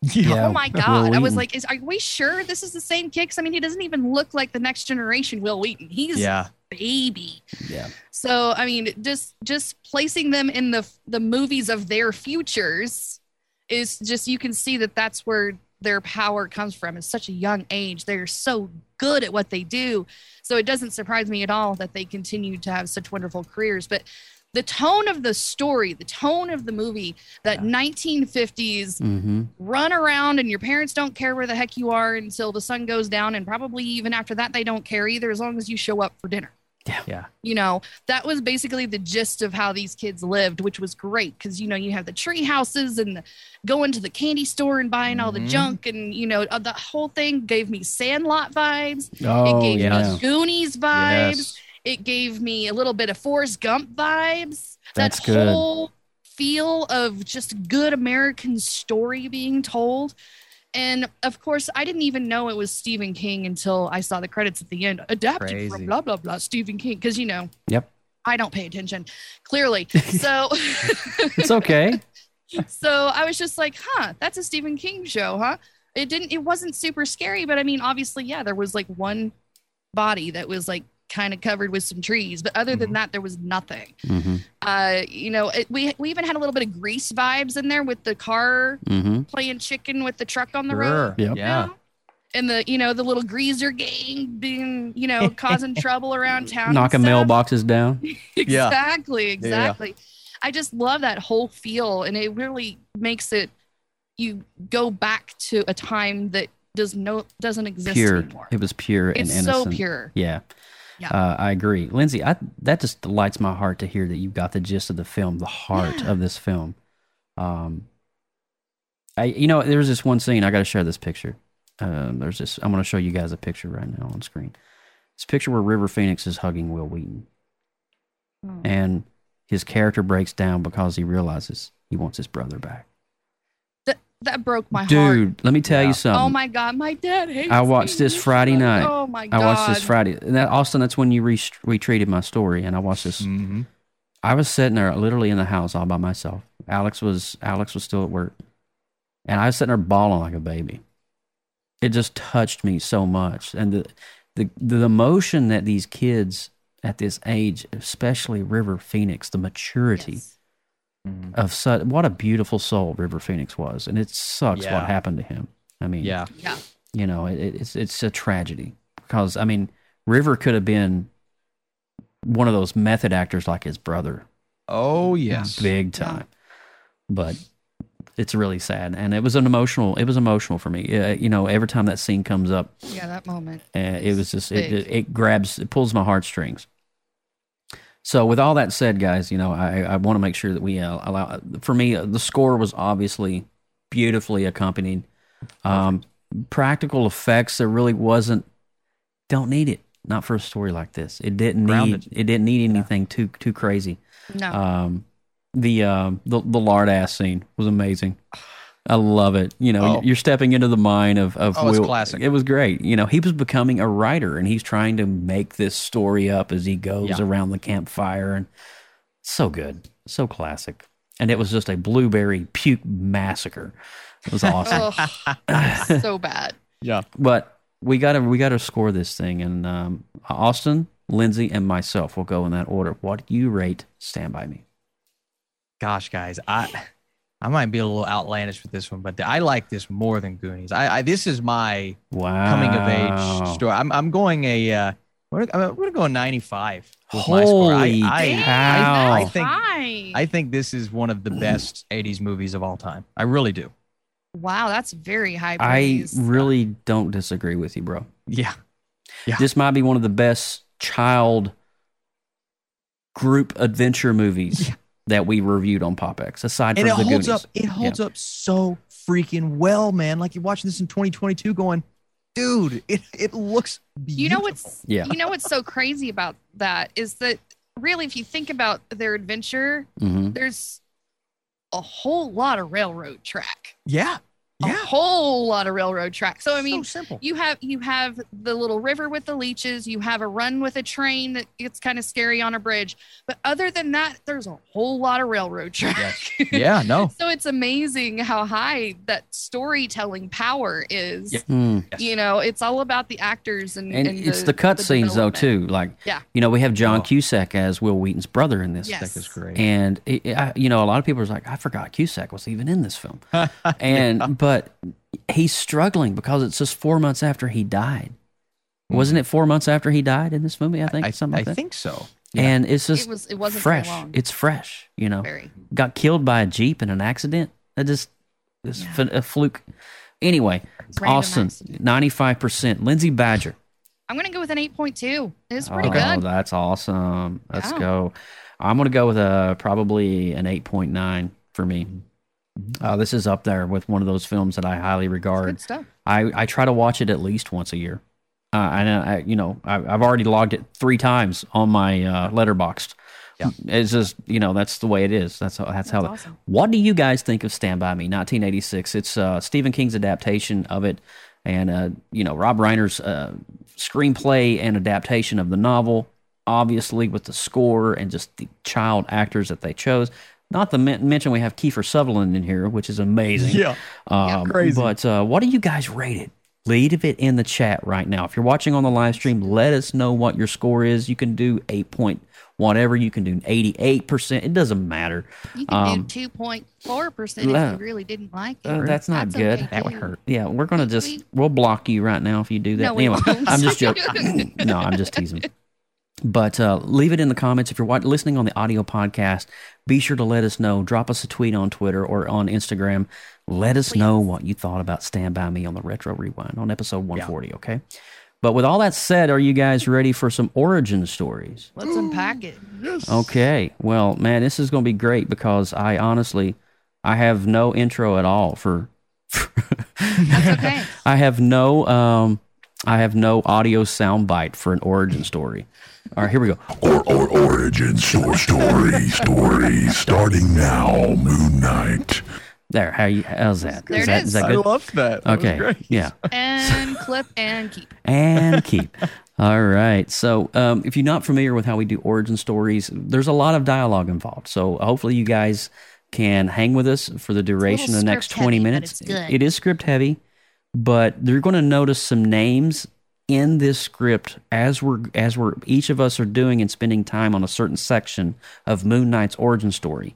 Yeah. Oh my God. I was like, is, are we sure this is the same kid? Because I mean, he doesn't even look like the next generation Will Wheaton. He's... Yeah. Baby. Yeah. So I mean, just just placing them in the the movies of their futures is just, you can see that that's where their power comes from. At such a young age, they're so good at what they do. So it doesn't surprise me at all that they continue to have such wonderful careers. But the tone of the story, the tone of the movie, that yeah. nineteen fifties mm-hmm. run around and your parents don't care where the heck you are until the sun goes down, and probably even after that they don't care either as long as you show up for dinner. Yeah. yeah. You know, that was basically the gist of how these kids lived, which was great because, you know, you have the tree houses and the, going to the candy store and buying mm-hmm. all the junk. And, you know, the whole thing gave me Sandlot vibes. Oh, it gave yeah. me Goonies vibes. Yes. It gave me a little bit of Forrest Gump vibes. That's that good. Whole feel of just good American story being told. And, of course, I didn't even know it was Stephen King until I saw the credits at the end. Adapted Crazy. From blah, blah, blah, Stephen King. Because, you know, yep. I don't pay attention, clearly. So it's okay. So I was just like, huh, that's a Stephen King show, huh? It didn't. It wasn't super scary. But, I mean, obviously, yeah, there was, like, one body that was, like, kind of covered with some trees. But other than mm-hmm. that, there was nothing. Mm-hmm. Uh, you know, it, we we even had a little bit of Grease vibes in there with the car mm-hmm. playing chicken with the truck on the sure. road. Yep. Yeah. Know? And the, you know, the little greaser gang being, you know, causing trouble around town. Knocking mailboxes down. Exactly. Yeah. Exactly. Yeah. I just love that whole feel. And it really makes it, you go back to a time that does no, doesn't exist pure. Anymore. It was pure it's and innocent. It's so pure. Yeah. Yeah. Uh, I agree. Lindsay, I, that just delights my heart to hear that you got the gist of the film, the heart yeah. of this film. Um, I, you know, there was this one scene, I got to share this picture. Um, there's this, I'm going to show you guys a picture right now on screen. This picture where River Phoenix is hugging Will Wheaton. Oh. And his character breaks down because he realizes he wants his brother back. That, that broke my Dude, heart. Dude, let me tell yeah. you something. Oh my God, my dad hates me. I watched this Friday night. Oh my God. I watched this Friday. And that, Austin, that's when you re- retreated my story, and I watched this. Mm-hmm. I was sitting there literally in the house all by myself. Alex was Alex was still at work. And I was sitting there bawling like a baby. It just touched me so much. And the the, the emotion that these kids at this age, especially River Phoenix, the maturity... Yes. Mm-hmm. Of such, what a beautiful soul River Phoenix was, and it sucks yeah. what happened to him. I mean, yeah, yeah, you know, it, it's it's a tragedy because I mean, River could have been one of those method actors like his brother. Oh yes, big time. Yeah. But it's really sad, and it was an emotional. It was emotional for me. Uh, you know, every time that scene comes up, yeah, that moment. Uh, it was just it, it, it grabs, it pulls my heartstrings. So with all that said, guys, you know, I, I want to make sure that we uh, allow, for me, uh, the score was obviously beautifully accompanied. Um, practical effects, there really wasn't, don't need it. Not for a story like this. It didn't Grounded. need, it didn't need anything yeah. too, too crazy. No. Um, the, um, the, the lard ass scene was amazing. I love it. You know, oh. you're stepping into the mind of, of oh, Will. It's classic. It was great. You know, he was becoming a writer, and he's trying to make this story up as he goes yeah. around the campfire. And so good. So classic. And it was just a blueberry puke massacre. It was awesome. oh, so bad. Yeah. But we gotta we gotta score this thing. And um, Austin, Lindsay, and myself. We'll go in that order. What do you rate Stand By Me? Gosh, guys, I I might be a little outlandish with this one, but I like this more than Goonies. I, I this is my wow. coming of age story. I'm I'm going a uh, we're, I'm going to go a ninety-five with Holy my score. I I, cow. I I think I think this is one of the best eighties movies of all time. I really do. Wow, that's very high praise. I really don't disagree with you, bro. Yeah. Yeah. This might be one of the best child group adventure movies yeah. that we reviewed on PopX, aside from and it the holds Goonies. Up, it holds yeah. up so freaking well, man. Like you're watching this in twenty twenty-two going, dude, it, it looks beautiful. You know what's yeah. you know what's so crazy about that is that really if you think about their adventure, mm-hmm. there's a whole lot of railroad track. Yeah. Yeah. A whole lot of railroad track. So I mean, so simple. you have you have the little river with the leeches. You have a run with a train that gets kind of scary on a bridge. But other than that, there's a whole lot of railroad track. Yes. Yeah, no. So it's amazing how high that storytelling power is. Yeah. Mm. You know, it's all about the actors and and, and it's the, the cutscenes though too. Like, yeah. you know, we have John oh. Cusack as Will Wheaton's brother in this. Yes. That is great. And it, I, you know, a lot of people are like, I forgot Cusack was even in this film. And yeah. but. But he's struggling because it's just four months after he died. Mm-hmm. Wasn't it four months after he died in this movie? I think I, something. I, like I that. think so. Yeah. And it's just it was, it wasn't fresh. So long. It's fresh. You know, Very. got killed by a Jeep in an accident. That just is yeah. a fluke. Anyway, Random Austin, ninety-five percent. Lindsay Badger. I'm gonna go with an eight point two. It's pretty oh, good. That's awesome. Let's wow. go. I'm gonna go with a probably an eight point nine for me. Mm-hmm. Uh, this is up there with one of those films that I highly regard. Good stuff. I, I try to watch it at least once a year. Uh, I, I you know I, I've already logged it three times on my uh, Letterboxd. Yeah. It's just you know that's the way it is. That's how, that's, that's how. Awesome. What do you guys think of Stand By Me? nineteen eighty-six. It's uh, Stephen King's adaptation of it, and uh, you know Rob Reiner's uh, screenplay and adaptation of the novel. Obviously, with the score and just the child actors that they chose. Not to mention we have Kiefer Sutherland in here, which is amazing. Yeah, um, yeah crazy. But uh, what do you guys rate it? Leave it in the chat right now. If you're watching on the live stream, let us know what your score is. You can do eight point whatever. You can do eighty-eight percent. It doesn't matter. You can um, do two point four percent uh, if you really didn't like it. Uh, that's not that's good. Okay, that would hurt. Yeah, we're going to just, we, we'll block you right now if you do that. No, anyway, I'm just joking. No, I'm just teasing. But uh, leave it in the comments. If you're watching, listening on the audio podcast, be sure to let us know. Drop us a tweet on Twitter or on Instagram. Let us Please. know what you thought about Stand By Me on the Retro Rewind on episode one forty, yeah. okay? But with all that said, are you guys ready for some origin stories? Let's unpack it. Yes. Okay. Well, man, this is going to be great because I honestly, I have no intro at all for... for That's okay. I have no... Um, I have no audio soundbite for an origin story. All right, here we go. Or, or origin story, story, story, starting now, Moon Knight. There, how you, how's that? There is it that, is. Is that good? I love that. that okay, was great. yeah. And clip and keep. And keep. All right, so um, if you're not familiar with how we do origin stories, there's a lot of dialogue involved. So hopefully you guys can hang with us for the duration of the next twenty heavy, minutes. It is script heavy. But you're going to notice some names in this script as we're as we're each of us are doing and spending time on a certain section of Moon Knight's origin story.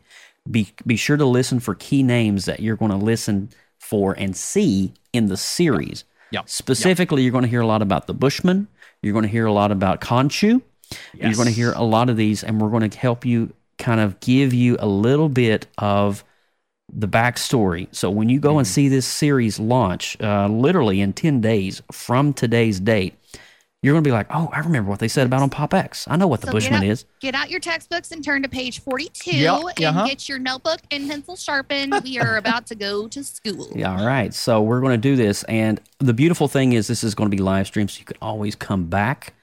Be be sure to listen for key names that you're going to listen for and see in the series. Yeah. Specifically, yeah. you're going to hear a lot about the Bushman. You're going to hear a lot about Khonshu. Yes. You're going to hear a lot of these, and we're going to help you kind of give you a little bit of the backstory. So when you go mm-hmm. and see this series launch, uh, literally in ten days from today's date, you're going to be like, oh, I remember what they said about on PopX. I know what so the Bushman get out, is. Get out your textbooks and turn to page forty-two yep. and uh-huh. get your notebook and pencil sharpened. We are about to go to school. Yeah, all right. So we're going to do this. And the beautiful thing is this is going to be live stream, so you can always come back.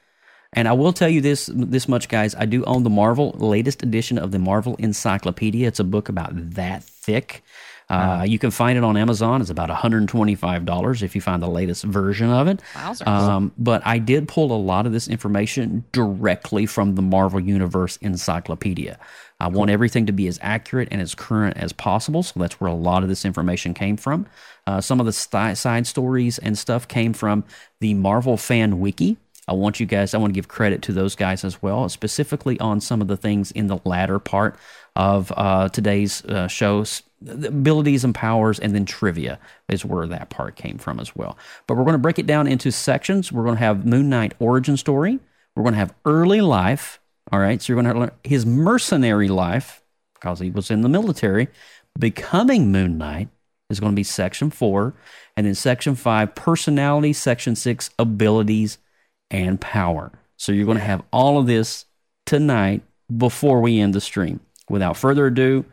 And I will tell you this this much, guys. I do own the Marvel, latest edition of the Marvel Encyclopedia. It's a book about that thick. Uh, wow. You can find it on Amazon. It's about one hundred twenty-five dollars if you find the latest version of it. Wowzers. Um, but I did pull a lot of this information directly from the Marvel Universe Encyclopedia. I cool. want everything to be as accurate and as current as possible, so that's where a lot of this information came from. Uh, some of the st- side stories and stuff came from the Marvel Fan Wiki, I want you guys, I want to give credit to those guys as well, specifically on some of the things in the latter part of uh, today's uh, shows, the abilities and powers, and then trivia is where that part came from as well. But we're going to break it down into sections. We're going to have Moon Knight origin story. We're going to have early life. All right, so you're going to learn his mercenary life because he was in the military. Becoming Moon Knight is going to be section four, and then section five, personality, section six, abilities, and power. So you're going to have all of this tonight before we end the stream. Without further ado,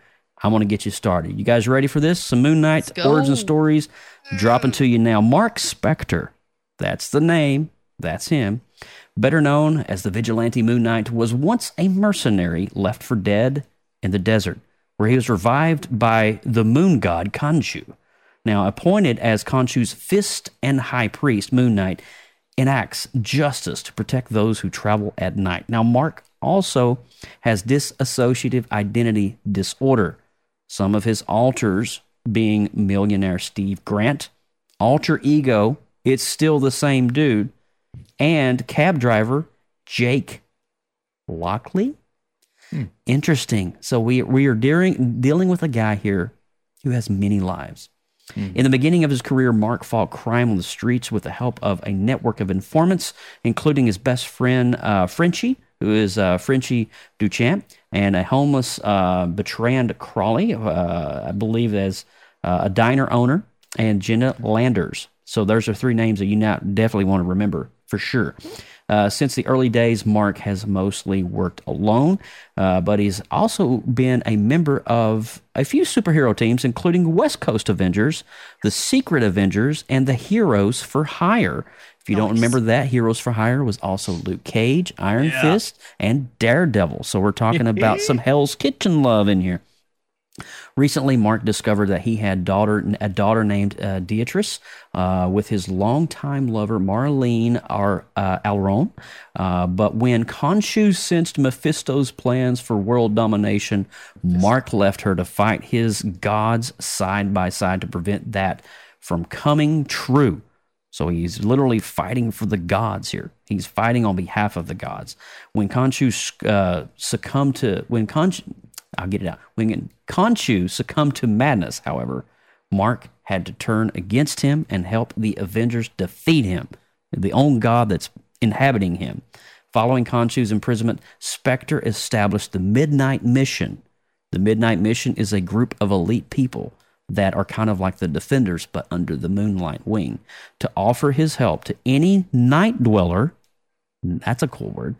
I want to get you started. You guys ready for this? Some Moon Knight origin stories dropping to you now. Mark Spector, that's the name, that's him. Better known as the vigilante Moon Knight, was once a mercenary left for dead in the desert, where he was revived by the moon god Khonshu. Now, appointed as Khonshu's fist and high priest, Moon Knight enacts justice to protect those who travel at night. Now, Mark also has dissociative identity disorder, some of his alters being millionaire Steve Grant, alter ego, it's still the same dude, and cab driver Jake Lockley. Hmm. Interesting. So we we are dealing, dealing with a guy here who has many lives. Hmm. In the beginning of his career, Mark fought crime on the streets with the help of a network of informants, including his best friend, uh, Frenchie, who is uh, Frenchie Duchamp, and a homeless uh, Bertrand Crawley, uh, I believe as uh, a diner owner, and Jenna Landers. So those are three names that you now definitely want to remember for sure. Uh, since the early days, Mark has mostly worked alone, uh, but he's also been a member of a few superhero teams, including West Coast Avengers, the Secret Avengers, and the Heroes for Hire. If you nice. don't remember that, Heroes for Hire was also Luke Cage, Iron yeah. Fist, and Daredevil. So we're talking about some Hell's Kitchen love in here. Recently, Mark discovered that he had daughter a daughter named uh, Deatrice uh, with his longtime lover, Marlene Ar, uh, Alraune. Uh, but when Khonshu sensed Mephisto's plans for world domination, Mark left her to fight his gods side by side to prevent that from coming true. So he's literally fighting for the gods here. He's fighting on behalf of the gods. When Khonshu uh, succumbed to... when Khonshu, I'll get it out. When Khonshu succumbed to madness, however, Mark had to turn against him and help the Avengers defeat him, the own god that's inhabiting him. Following Khonshu's imprisonment, Spector established the Midnight Mission. The Midnight Mission is a group of elite people that are kind of like the Defenders, but under the Moonlight wing, to offer his help to any night dweller, that's a cool word,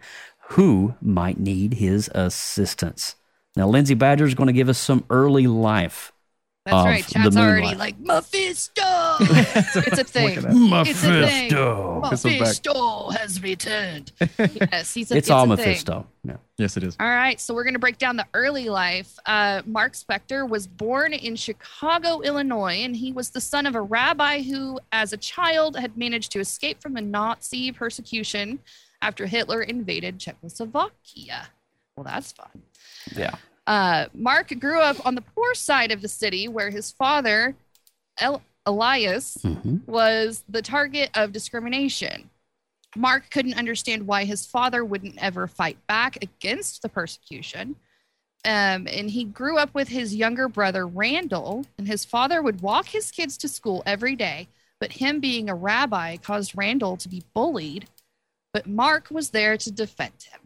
who might need his assistance. Now, Lindsay Badger is going to give us some early life. That's of right. Chat's already life. Like, Mephisto! It's a thing. Mephisto! It's a thing. Mephisto has returned. Yes, he's a, it's, it's all a Mephisto. Thing. Yeah. Yes, it is. All right, so we're going to break down the early life. Uh, Mark Spector was born in Chicago, Illinois, and he was the son of a rabbi who, as a child, had managed to escape from the Nazi persecution after Hitler invaded Czechoslovakia. Well, that's fun. Yeah. Uh, Mark grew up on the poor side of the city where his father, El- Elias, mm-hmm. was the target of discrimination. Mark couldn't understand why his father wouldn't ever fight back against the persecution. Um, and he grew up with his younger brother, Randall, and his father would walk his kids to school every day. But him being a rabbi caused Randall to be bullied. But Mark was there to defend him.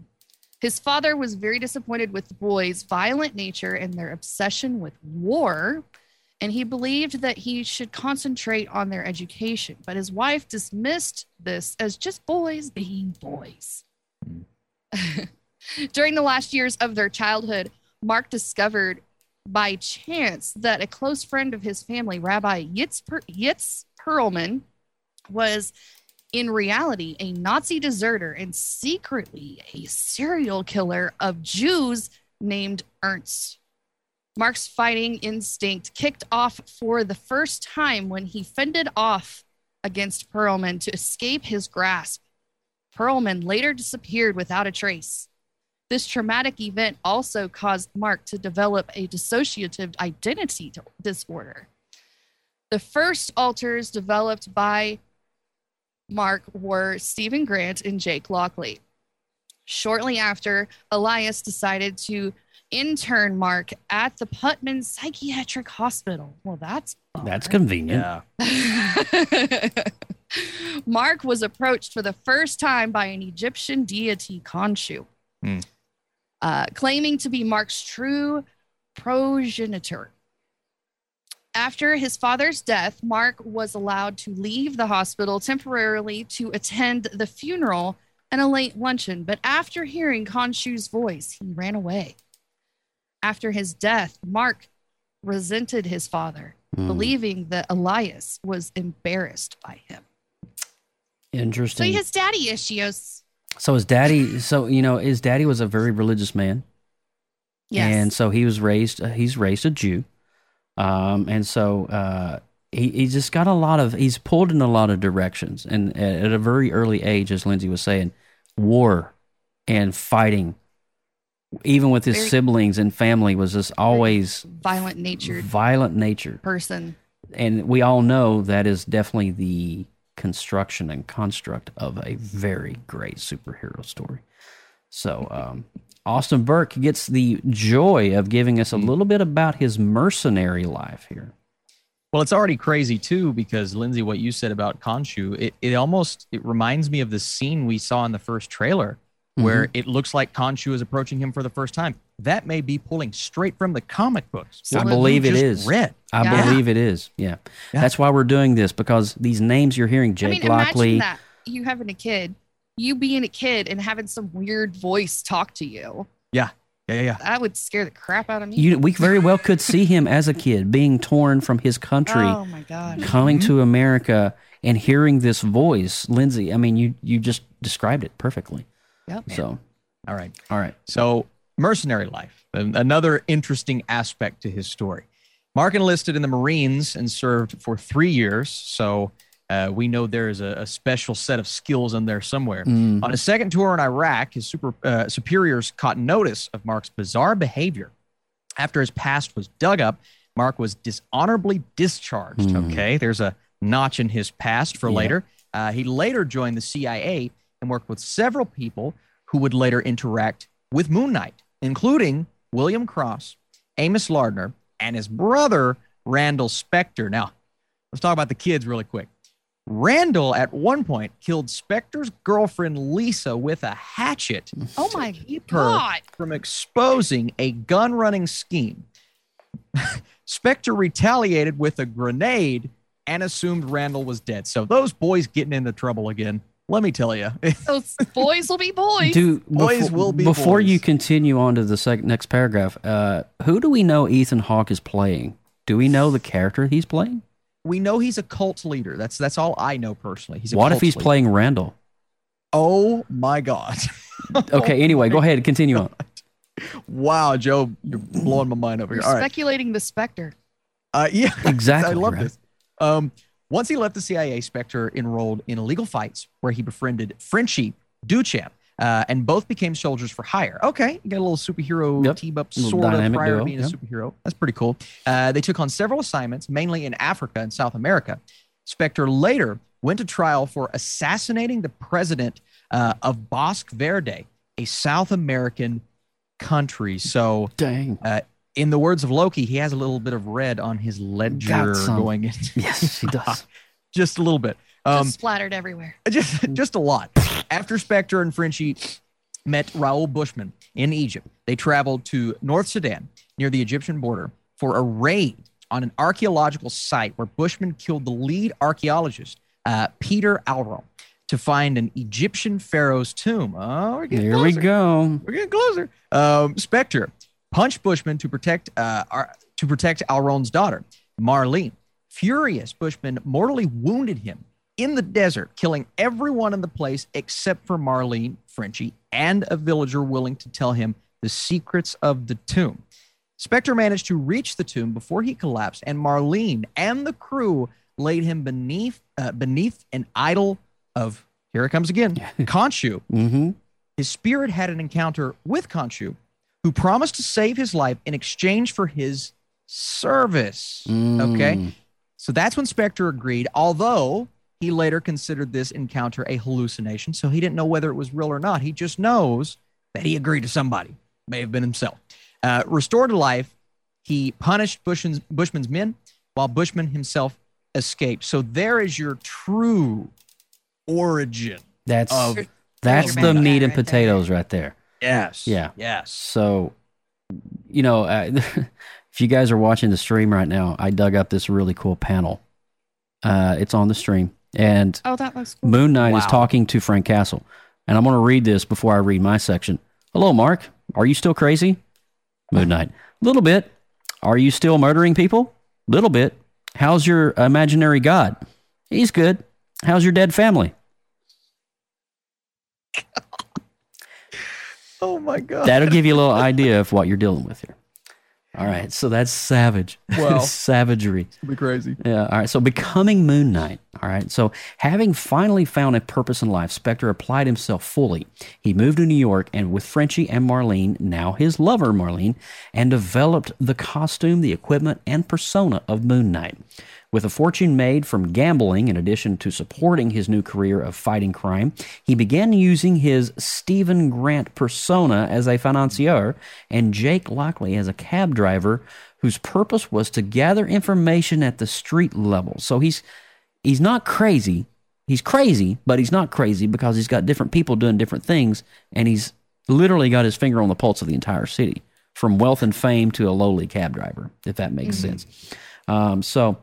His father was very disappointed with the boys' violent nature and their obsession with war, and he believed that he should concentrate on their education. But his wife dismissed this as just boys being boys. During the last years of their childhood, Mark discovered by chance that a close friend of his family, Rabbi Yitz, per- Yitz Perlman, was in reality a Nazi deserter and secretly a serial killer of Jews named Ernst. Mark's fighting instinct kicked off for the first time when he fended off against Perlman to escape his grasp. Perlman later disappeared without a trace. This traumatic event also caused Mark to develop a dissociative identity disorder. The first alters developed by Mark were Stephen Grant and Jake Lockley. Shortly after, Elias decided to intern Mark at the Putman Psychiatric Hospital. Well, that's fun. That's convenient. Yeah. Mark was approached for the first time by an Egyptian deity, Khonshu, mm. uh, claiming to be Mark's true progenitor. After his father's death, Mark was allowed to leave the hospital temporarily to attend the funeral and a late luncheon. But after hearing Khonshu's voice, he ran away. After his death, Mark resented his father, mm. believing that Elias was embarrassed by him. Interesting. So he has daddy issues. So his daddy, so, you know, his daddy was a very religious man. Yes. And so he was raised, uh, he's raised a Jew. Um, and so uh, he, he just got a lot of, he's pulled in a lot of directions. And at, at a very early age, as Lindsay was saying, war and fighting, even with his very siblings and family, was this always violent nature, violent nature person. And we all know that is definitely the construction and construct of a very great superhero story. So, um, Austin Burke gets the joy of giving us a little bit about his mercenary life here. Well, it's already crazy, too, because, Lindsay, what you said about Khonshu, it, it almost it reminds me of the scene we saw in the first trailer where mm-hmm. it looks like Khonshu is approaching him for the first time. That may be pulling straight from the comic books. I believe it is. Read. I yeah. believe it is. Yeah. yeah. That's why we're doing this, because these names you're hearing, Jake I mean, Lockley. Imagine that. You having a kid. You being a kid and having some weird voice talk to you. Yeah. Yeah, yeah, yeah. That would scare the crap out of me. You, we very well could see him as a kid being torn from his country. Oh, my God. Coming mm-hmm. to America and hearing this voice. Lindsay, I mean, you, you just described it perfectly. Yep. So, all right. All right. So, mercenary life, another interesting aspect to his story. Mark enlisted in the Marines and served for three years. So, Uh, we know there is a, a special set of skills in there somewhere. Mm. On his second tour in Iraq, his super, uh, superiors caught notice of Mark's bizarre behavior. After his past was dug up, Mark was dishonorably discharged. Mm. Okay, there's a notch in his past for yeah. later. Uh, he later joined the C I A and worked with several people who would later interact with Moon Knight, including William Cross, Amos Lardner, and his brother, Randall Spector. Now, let's talk about the kids really quick. Randall, at one point, killed Spector's girlfriend, Lisa, with a hatchet. Oh, my to keep God. Her from exposing a gun-running scheme. Spector retaliated with a grenade and assumed Randall was dead. So those boys getting into trouble again. Let me tell you. Those boys will be boys. Do, boys before, will be before boys. Before you continue on to the sec- next paragraph, uh, who do we know Ethan Hawke is playing? Do we know the character he's playing? We know he's a cult leader. That's that's all I know personally. He's a what cult if he's leader. Playing Randall? Oh, my God. Okay, anyway, go ahead. Continue on. Wow, Joe, you're blowing my mind over here. You're all speculating right. the Spectre. Uh, yeah, exactly. I love right. this. Um, once he left the C I A, Spectre enrolled in illegal fights where he befriended Frenchie Duchamp, uh, and both became soldiers for hire. Okay, you got a little superhero yep. team up sort of prior duo. to being yep. a superhero. That's pretty cool. Uh, they took on several assignments, mainly in Africa and South America. Spector later went to trial for assassinating the president uh, of Bosque Verde, a South American country. So, dang. Uh, in the words of Loki, he has a little bit of red on his ledger going in. Yes, he does. Just a little bit. Um, just splattered everywhere. Just, just a lot. After Spector and Frenchie met Raoul Bushman in Egypt, they traveled to North Sudan near the Egyptian border for a raid on an archaeological site where Bushman killed the lead archaeologist, uh, Peter Alrom, to find an Egyptian pharaoh's tomb. Oh, we're getting there closer. we go. We're getting closer. Um, Spector punched Bushman to protect uh, our, to protect Alrom's daughter, Marlene. Furious, Bushman mortally wounded him in the desert, killing everyone in the place except for Marlene, Frenchie, and a villager willing to tell him the secrets of the tomb. Spector managed to reach the tomb before he collapsed, and Marlene and the crew laid him beneath uh, beneath an idol of, here it comes again, Khonshu. Mm-hmm. His spirit had an encounter with Khonshu, who promised to save his life in exchange for his service. Mm. Okay? So that's when Spector agreed, although... He later considered this encounter a hallucination, so he didn't know whether it was real or not. He just knows that he agreed to somebody. May have been himself. Uh, restored to life, he punished Bushman's, Bushman's men while Bushman himself escaped. So there is your true origin. That's of that's the meat and potatoes right there. Yes. Yeah. Yes. So, you know, uh, if you guys are watching the stream right now, I dug up this really cool panel. Uh, it's on the stream. And oh, that looks cool. Moon Knight wow. is talking to Frank Castle. And I'm going to read this before I read my section. Hello, Mark. Are you still crazy? Moon Knight. Little bit. Are you still murdering people? Little bit. How's your imaginary god? He's good. How's your dead family? Oh, my God. That'll give you a little idea of what you're dealing with here. All right. So that's savage. Wow. Savagery. It's going to be crazy. Yeah. All right. So becoming Moon Knight. All right. So having finally found a purpose in life, Spector applied himself fully. He moved to New York and with Frenchie and Marlene, now his lover Marlene, and developed the costume, the equipment, and persona of Moon Knight. With a fortune made from gambling, in addition to supporting his new career of fighting crime, he began using his Stephen Grant persona as a financier and Jake Lockley as a cab driver whose purpose was to gather information at the street level. So he's he's not crazy. He's crazy, but he's not crazy because he's got different people doing different things, and he's literally got his finger on the pulse of the entire city, from wealth and fame to a lowly cab driver, if that makes mm-hmm. sense. Um, so...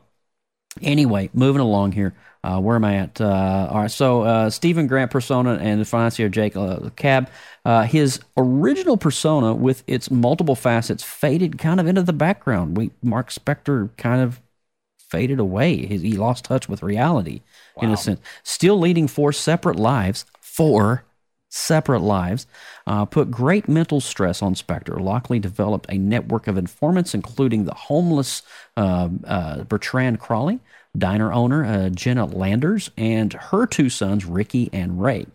Anyway, moving along here. Uh, where am I at? Uh, all right, so uh, Stephen Grant persona and the financier Jake uh, Cab, uh, his original persona with its multiple facets faded kind of into the background. We Mark Spector kind of faded away. He, he lost touch with reality wow. in a sense. Still leading four separate lives, four separate lives, uh, put great mental stress on Spector. Lockley developed a network of informants, including the homeless uh, uh, Bertrand Crawley, diner owner uh, Jenna Landers, and her two sons, Ricky and Ray.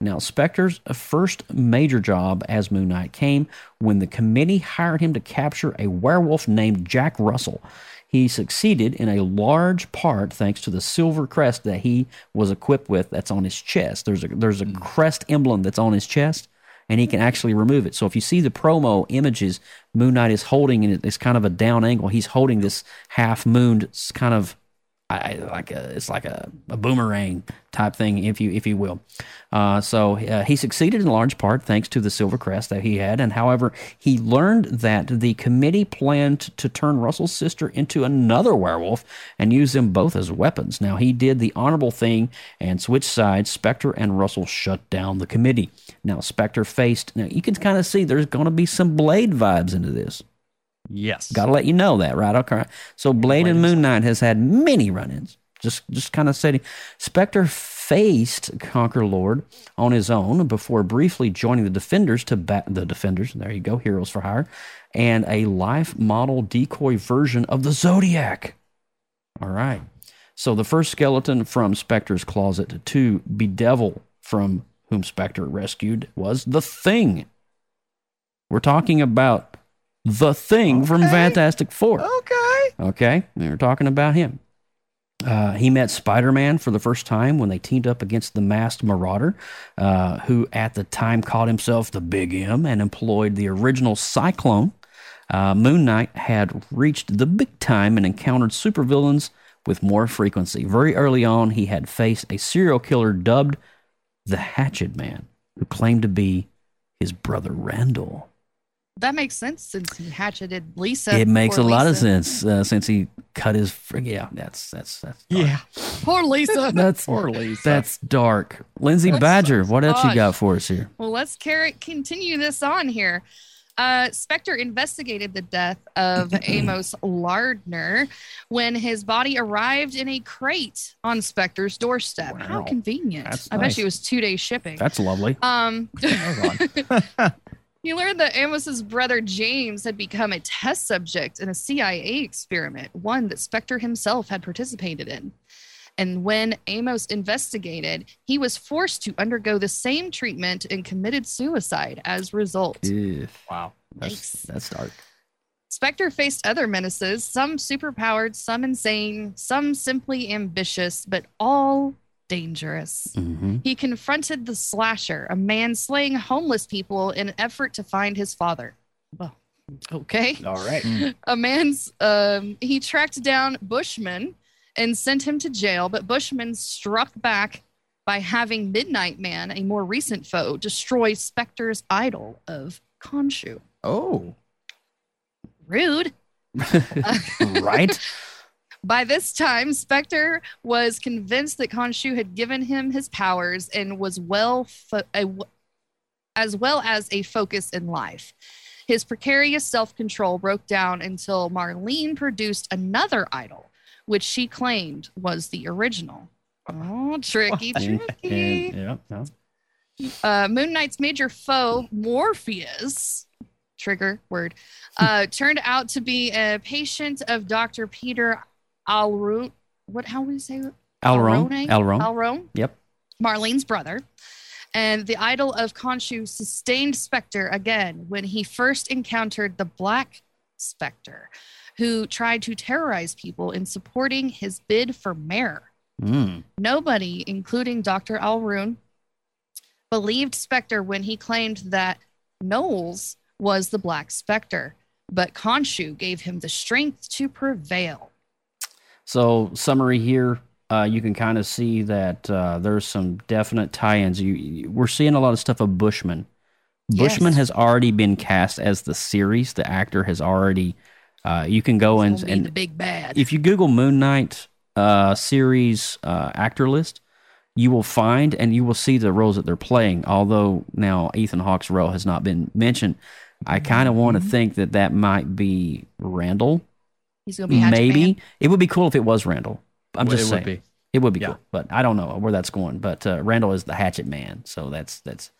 Now, Spector's first major job as Moon Knight came when the committee hired him to capture a werewolf named Jack Russell. He succeeded in a large part thanks to the silver crest that he was equipped with that's on his chest. There's a there's a crest emblem that's on his chest, and he can actually remove it. So if you see the promo images, Moon Knight is holding, and it's kind of a down angle. He's holding this half-mooned kind of, I, like a, it's like a, a boomerang type thing, if you if you will. Uh, so uh, he succeeded in large part thanks to the silver crest that he had. And however, he learned that the committee planned to turn Russell's sister into another werewolf and use them both as weapons. Now, he did the honorable thing and switched sides. Spector and Russell shut down the committee. Now, Spector faced... Now, you can kind of see there's going to be some Blade vibes into this. Yes. Got to let you know that, right? Okay. So Blade, Blade and Moon Knight has had many run-ins. Just just kind of said, Spector faced Conquer Lord on his own before briefly joining the Defenders to bat the Defenders. There you go, Heroes for Hire. And a life model decoy version of the Zodiac. All right. So the first skeleton from Spector's closet to bedevil from whom Spector rescued was the Thing. We're talking about The Thing okay. from Fantastic Four. Okay. Okay. They were talking about him. Uh, he met Spider-Man for the first time when they teamed up against the masked Marauder, uh, who at the time called himself the Big M and employed the original Cyclone. Uh, Moon Knight had reached the big time and encountered supervillains with more frequency. Very early on, he had faced a serial killer dubbed the Hatchet Man, who claimed to be his brother Randall. That makes sense since he hatcheted Lisa. It makes a Lisa. lot of sense uh, since he cut his. Yeah, that's that's that's. Dark. Yeah, poor Lisa. That's poor Lisa. That's dark. Lindsay that's Badger, so what else gosh. you got for us here? Well, let's carry continue this on here. Uh, Spector investigated the death of Amos Lardner when his body arrived in a crate on Spector's doorstep. Wow. How convenient! That's I nice. bet you it was two day shipping. That's lovely. Um. He learned that Amos's brother James had become a test subject in a C I A experiment, one that Spector himself had participated in. And when Amos investigated, he was forced to undergo the same treatment and committed suicide as a result. Ew. Wow. That's, that's dark. Spector faced other menaces, some superpowered, some insane, some simply ambitious, but all dangerous. Mm-hmm. He confronted the slasher, a man slaying homeless people in an effort to find his father. Well, okay. All right. Mm. A man's, um, he tracked down Bushman and sent him to jail, but Bushman struck back by having Midnight Man, a more recent foe, destroy Spector's idol of Khonshu. Oh. Rude. Right? By this time, Spector was convinced that Khonshu had given him his powers and was well, fo- a, as well as a focus in life. His precarious self-control broke down until Marlene produced another idol, which she claimed was the original. Oh, tricky, tricky. Yeah, yeah. Uh, Moon Knight's major foe, Morpheus, trigger word, uh, turned out to be a patient of Doctor Peter Alrom. What? How do we say it? Alrom. Alrom. Alrom. Yep. Marlene's brother. And the idol of Khonshu sustained Spector again when he first encountered the Black Spector, who tried to terrorize people in supporting his bid for mayor. Mm. Nobody, including Doctor Alraune, believed Spector when he claimed that Knowles was the Black Spector, but Khonshu gave him the strength to prevail. So, summary here, uh, you can kind of see that uh, there's some definite tie-ins. You, you, we're seeing a lot of stuff of Bushman. Bushman yes. has already been cast as the series. The actor has already. Uh, you can go and, and the big bad. If you Google Moon Knight uh, series uh, actor list, you will find and you will see the roles that they're playing. Although now Ethan Hawke's role has not been mentioned, I kind of want to mm-hmm. think that that might be Randall. He's gonna be maybe man. It would be cool if it was Randall. I'm well, just it saying would it would be yeah. cool, but I don't know where that's going. But uh, Randall is the Hatchet Man, so that's that's.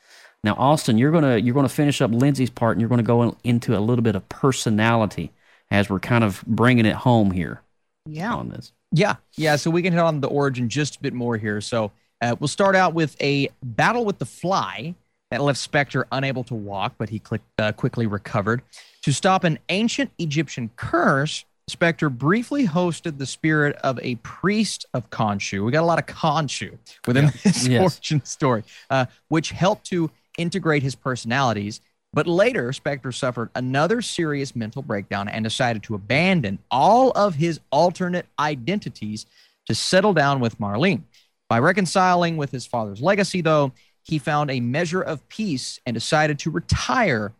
Now Austin, you're gonna you're gonna finish up Lindsay's part, and you're gonna go in, into a little bit of personality as we're kind of bringing it home here. Yeah. On this. Yeah, yeah. So we can hit on the origin just a bit more here. So uh, we'll start out with a battle with the fly that left Spector unable to walk, but he clicked, uh, quickly recovered to stop an ancient Egyptian curse. Spector briefly hosted the spirit of a priest of Khonshu. We got a lot of Khonshu within yeah. this yes. origin story, uh, which helped to integrate his personalities. But later, Spector suffered another serious mental breakdown and decided to abandon all of his alternate identities to settle down with Marlene. By reconciling with his father's legacy, though, he found a measure of peace and decided to retire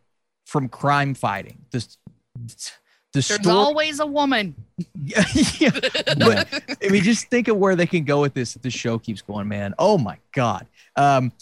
from crime fighting. This... The There's story- always a woman. yeah, yeah. But I mean, just think of where they can go with this if the show keeps going, man. Oh, my God. Um,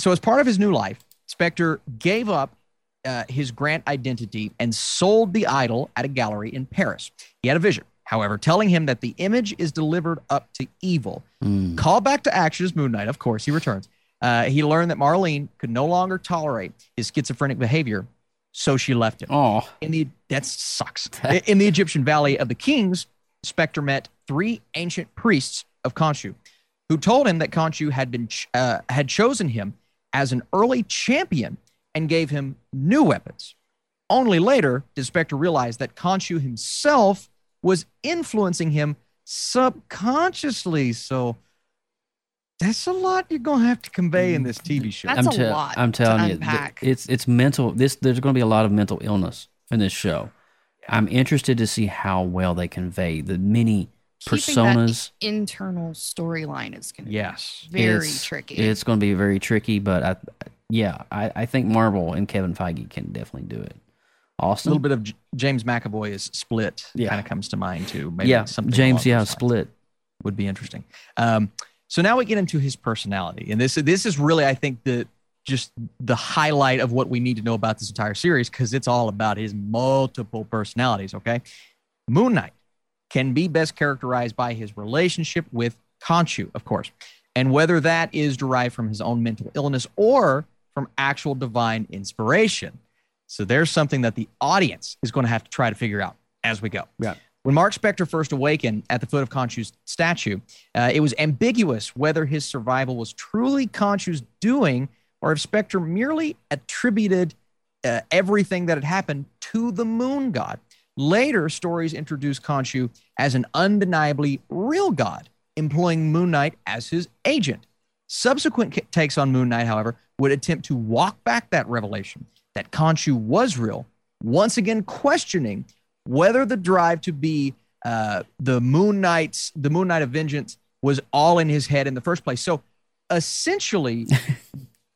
so as part of his new life, Spector gave up uh, his Grant identity and sold the idol at a gallery in Paris. He had a vision, however, telling him that the image is delivered up to evil. Mm. Call back to action is Moon Knight. Of course, he returns. Uh, he learned that Marlene could no longer tolerate his schizophrenic behavior, so she left him. Oh, in the that sucks. In the Egyptian Valley of the Kings, Spector met three ancient priests of Khonshu, who told him that Khonshu had been ch- uh, had chosen him as an early champion and gave him new weapons. Only later did Spector realize that Khonshu himself was influencing him subconsciously. So that's a lot you're going to have to convey in this T V show. That's I'm te- a lot I'm telling to unpack. You, it's, it's mental. This There's going to be a lot of mental illness in this show. Yeah. I'm interested to see how well they convey the many Keeping personas. That internal storyline is going to yes. be very it's, tricky. It's going to be very tricky, but I, yeah, I, I think Marvel and Kevin Feige can definitely do it. Austin? A little bit of J- James McAvoy is Split yeah. kind of comes to mind, too. Maybe yeah, something James, yeah, Split. Would be interesting. Um So now we get into his personality, and this this is really, I think, the just the highlight of what we need to know about this entire series, because it's all about his multiple personalities. Okay, Moon Knight can be best characterized by his relationship with Khonshu, of course, and whether that is derived from his own mental illness or from actual divine inspiration. So there's something that the audience is going to have to try to figure out as we go. Yeah. When Mark Spector first awakened at the foot of Khonshu's statue, uh, it was ambiguous whether his survival was truly Khonshu's doing or if Spector merely attributed uh, everything that had happened to the moon god. Later, stories introduced Khonshu as an undeniably real god, employing Moon Knight as his agent. Subsequent takes on Moon Knight, however, would attempt to walk back that revelation that Khonshu was real, once again questioning whether the drive to be uh, the Moon Knight's, the Moon Knight of Vengeance was all in his head in the first place. So essentially,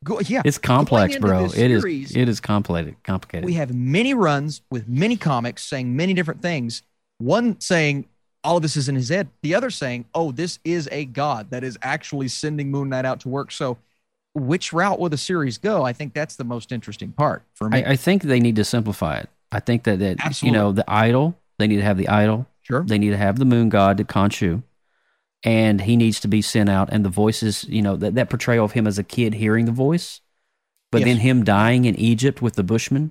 go, yeah, it's complex, bro. It series, is it is complicated. Complicated. We have many runs with many comics saying many different things. One saying all of this is in his head. The other saying, oh, this is a god that is actually sending Moon Knight out to work. So which route will the series go? I think that's the most interesting part for me. I, I think they need to simplify it. I think that, that Absolutely. you know, the idol, they need to have the idol. Sure. They need to have the moon god, Khonshu, and he needs to be sent out. And the voices, you know, that, that portrayal of him as a kid hearing the voice, but yes. then him dying in Egypt with the Bushman.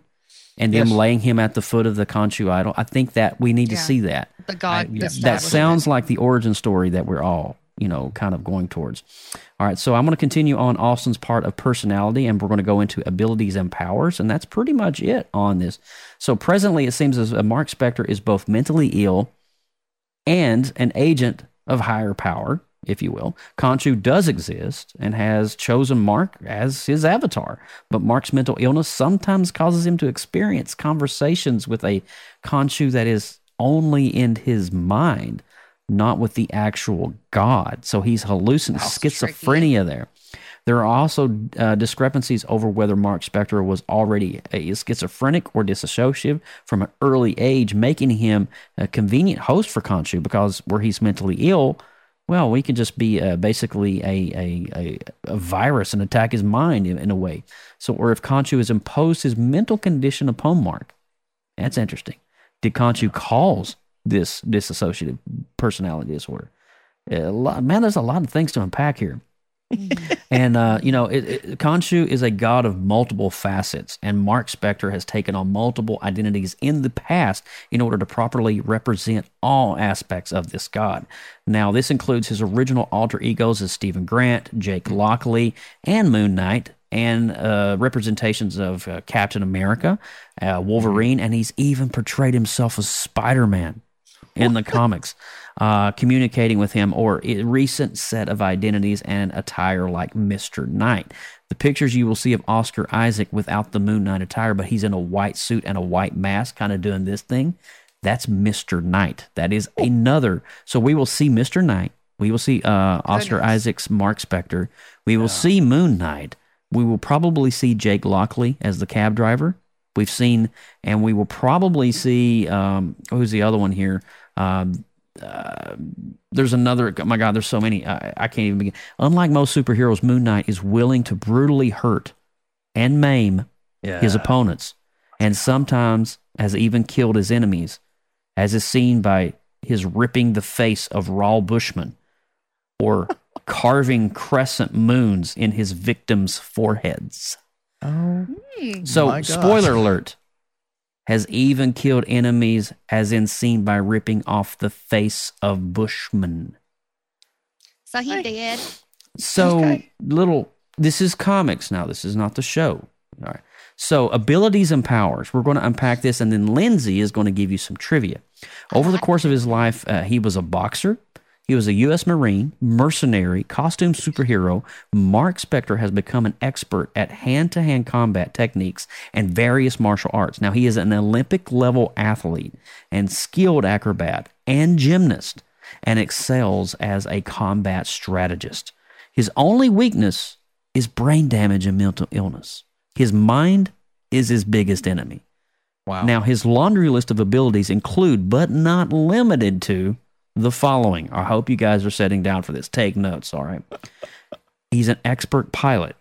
And yes. them laying him at the foot of the Khonshu idol. I think that we need yeah. to see that. The God. I, that, that sounds like the origin story that we're all, you know, kind of going towards. All right, so I'm going to continue on Austin's part of personality, and we're going to go into abilities and powers, and that's pretty much it on this. So presently, it seems as Mark Spector is both mentally ill and an agent of higher power, if you will. Khonshu does exist and has chosen Mark as his avatar, but Mark's mental illness sometimes causes him to experience conversations with a Khonshu that is only in his mind, not with the actual God. So he's hallucinating, schizophrenia tricky. there. There are also uh, discrepancies over whether Mark Spector was already a schizophrenic or dissociative from an early age, making him a convenient host for Khonshu, because where he's mentally ill, well, we can just be uh, basically a, a, a, a virus and attack his mind in, in a way. So, or if Khonshu has imposed his mental condition upon Mark, that's interesting. Did Khonshu cause this dissociative personality disorder? A lot, man, there's a lot of things to unpack here. and, uh, you know, it, it, Khonshu is a god of multiple facets, and Mark Spector has taken on multiple identities in the past in order to properly represent all aspects of this god. Now, this includes his original alter egos as Stephen Grant, Jake Lockley, and Moon Knight, and uh, representations of uh, Captain America, uh, Wolverine, and he's even portrayed himself as Spider-Man in the comics, uh, communicating with him, or a recent set of identities and attire like Mister Knight. The pictures you will see of Oscar Isaac without the Moon Knight attire, but he's in a white suit and a white mask, kind of doing this thing. That's Mister Knight. That is another. So we will see Mister Knight. We will see uh, Oscar Goodness. Isaac's Mark Spector. We will yeah. see Moon Knight. We will probably see Jake Lockley as the cab driver. We've seen, and we will probably see, um, who's the other one here? Um, uh, there's another, oh my God, there's so many. I, I can't even begin. Unlike most superheroes, Moon Knight is willing to brutally hurt and maim yeah. his opponents, and sometimes has even killed his enemies, as is seen by his ripping the face of Raoul Bushman, or carving crescent moons in his victims' foreheads. Oh, so spoiler alert, has even killed enemies, as in seen by ripping off the face of Bushman. So he did. So okay. little, this is comics now. This is not the show. All right. So abilities and powers. We're going to unpack this, and then Lindsay is going to give you some trivia. Over the course of his life, uh, he was a boxer. He was a U S Marine, mercenary, costume superhero. Mark Spector has become an expert at hand-to-hand combat techniques and various martial arts. Now, he is an Olympic-level athlete and skilled acrobat and gymnast, and excels as a combat strategist. His only weakness is brain damage and mental illness. His mind is his biggest enemy. Wow. Now, his laundry list of abilities include, but not limited to, the following. I hope you guys are sitting down for this. Take notes, all right? He's an expert pilot.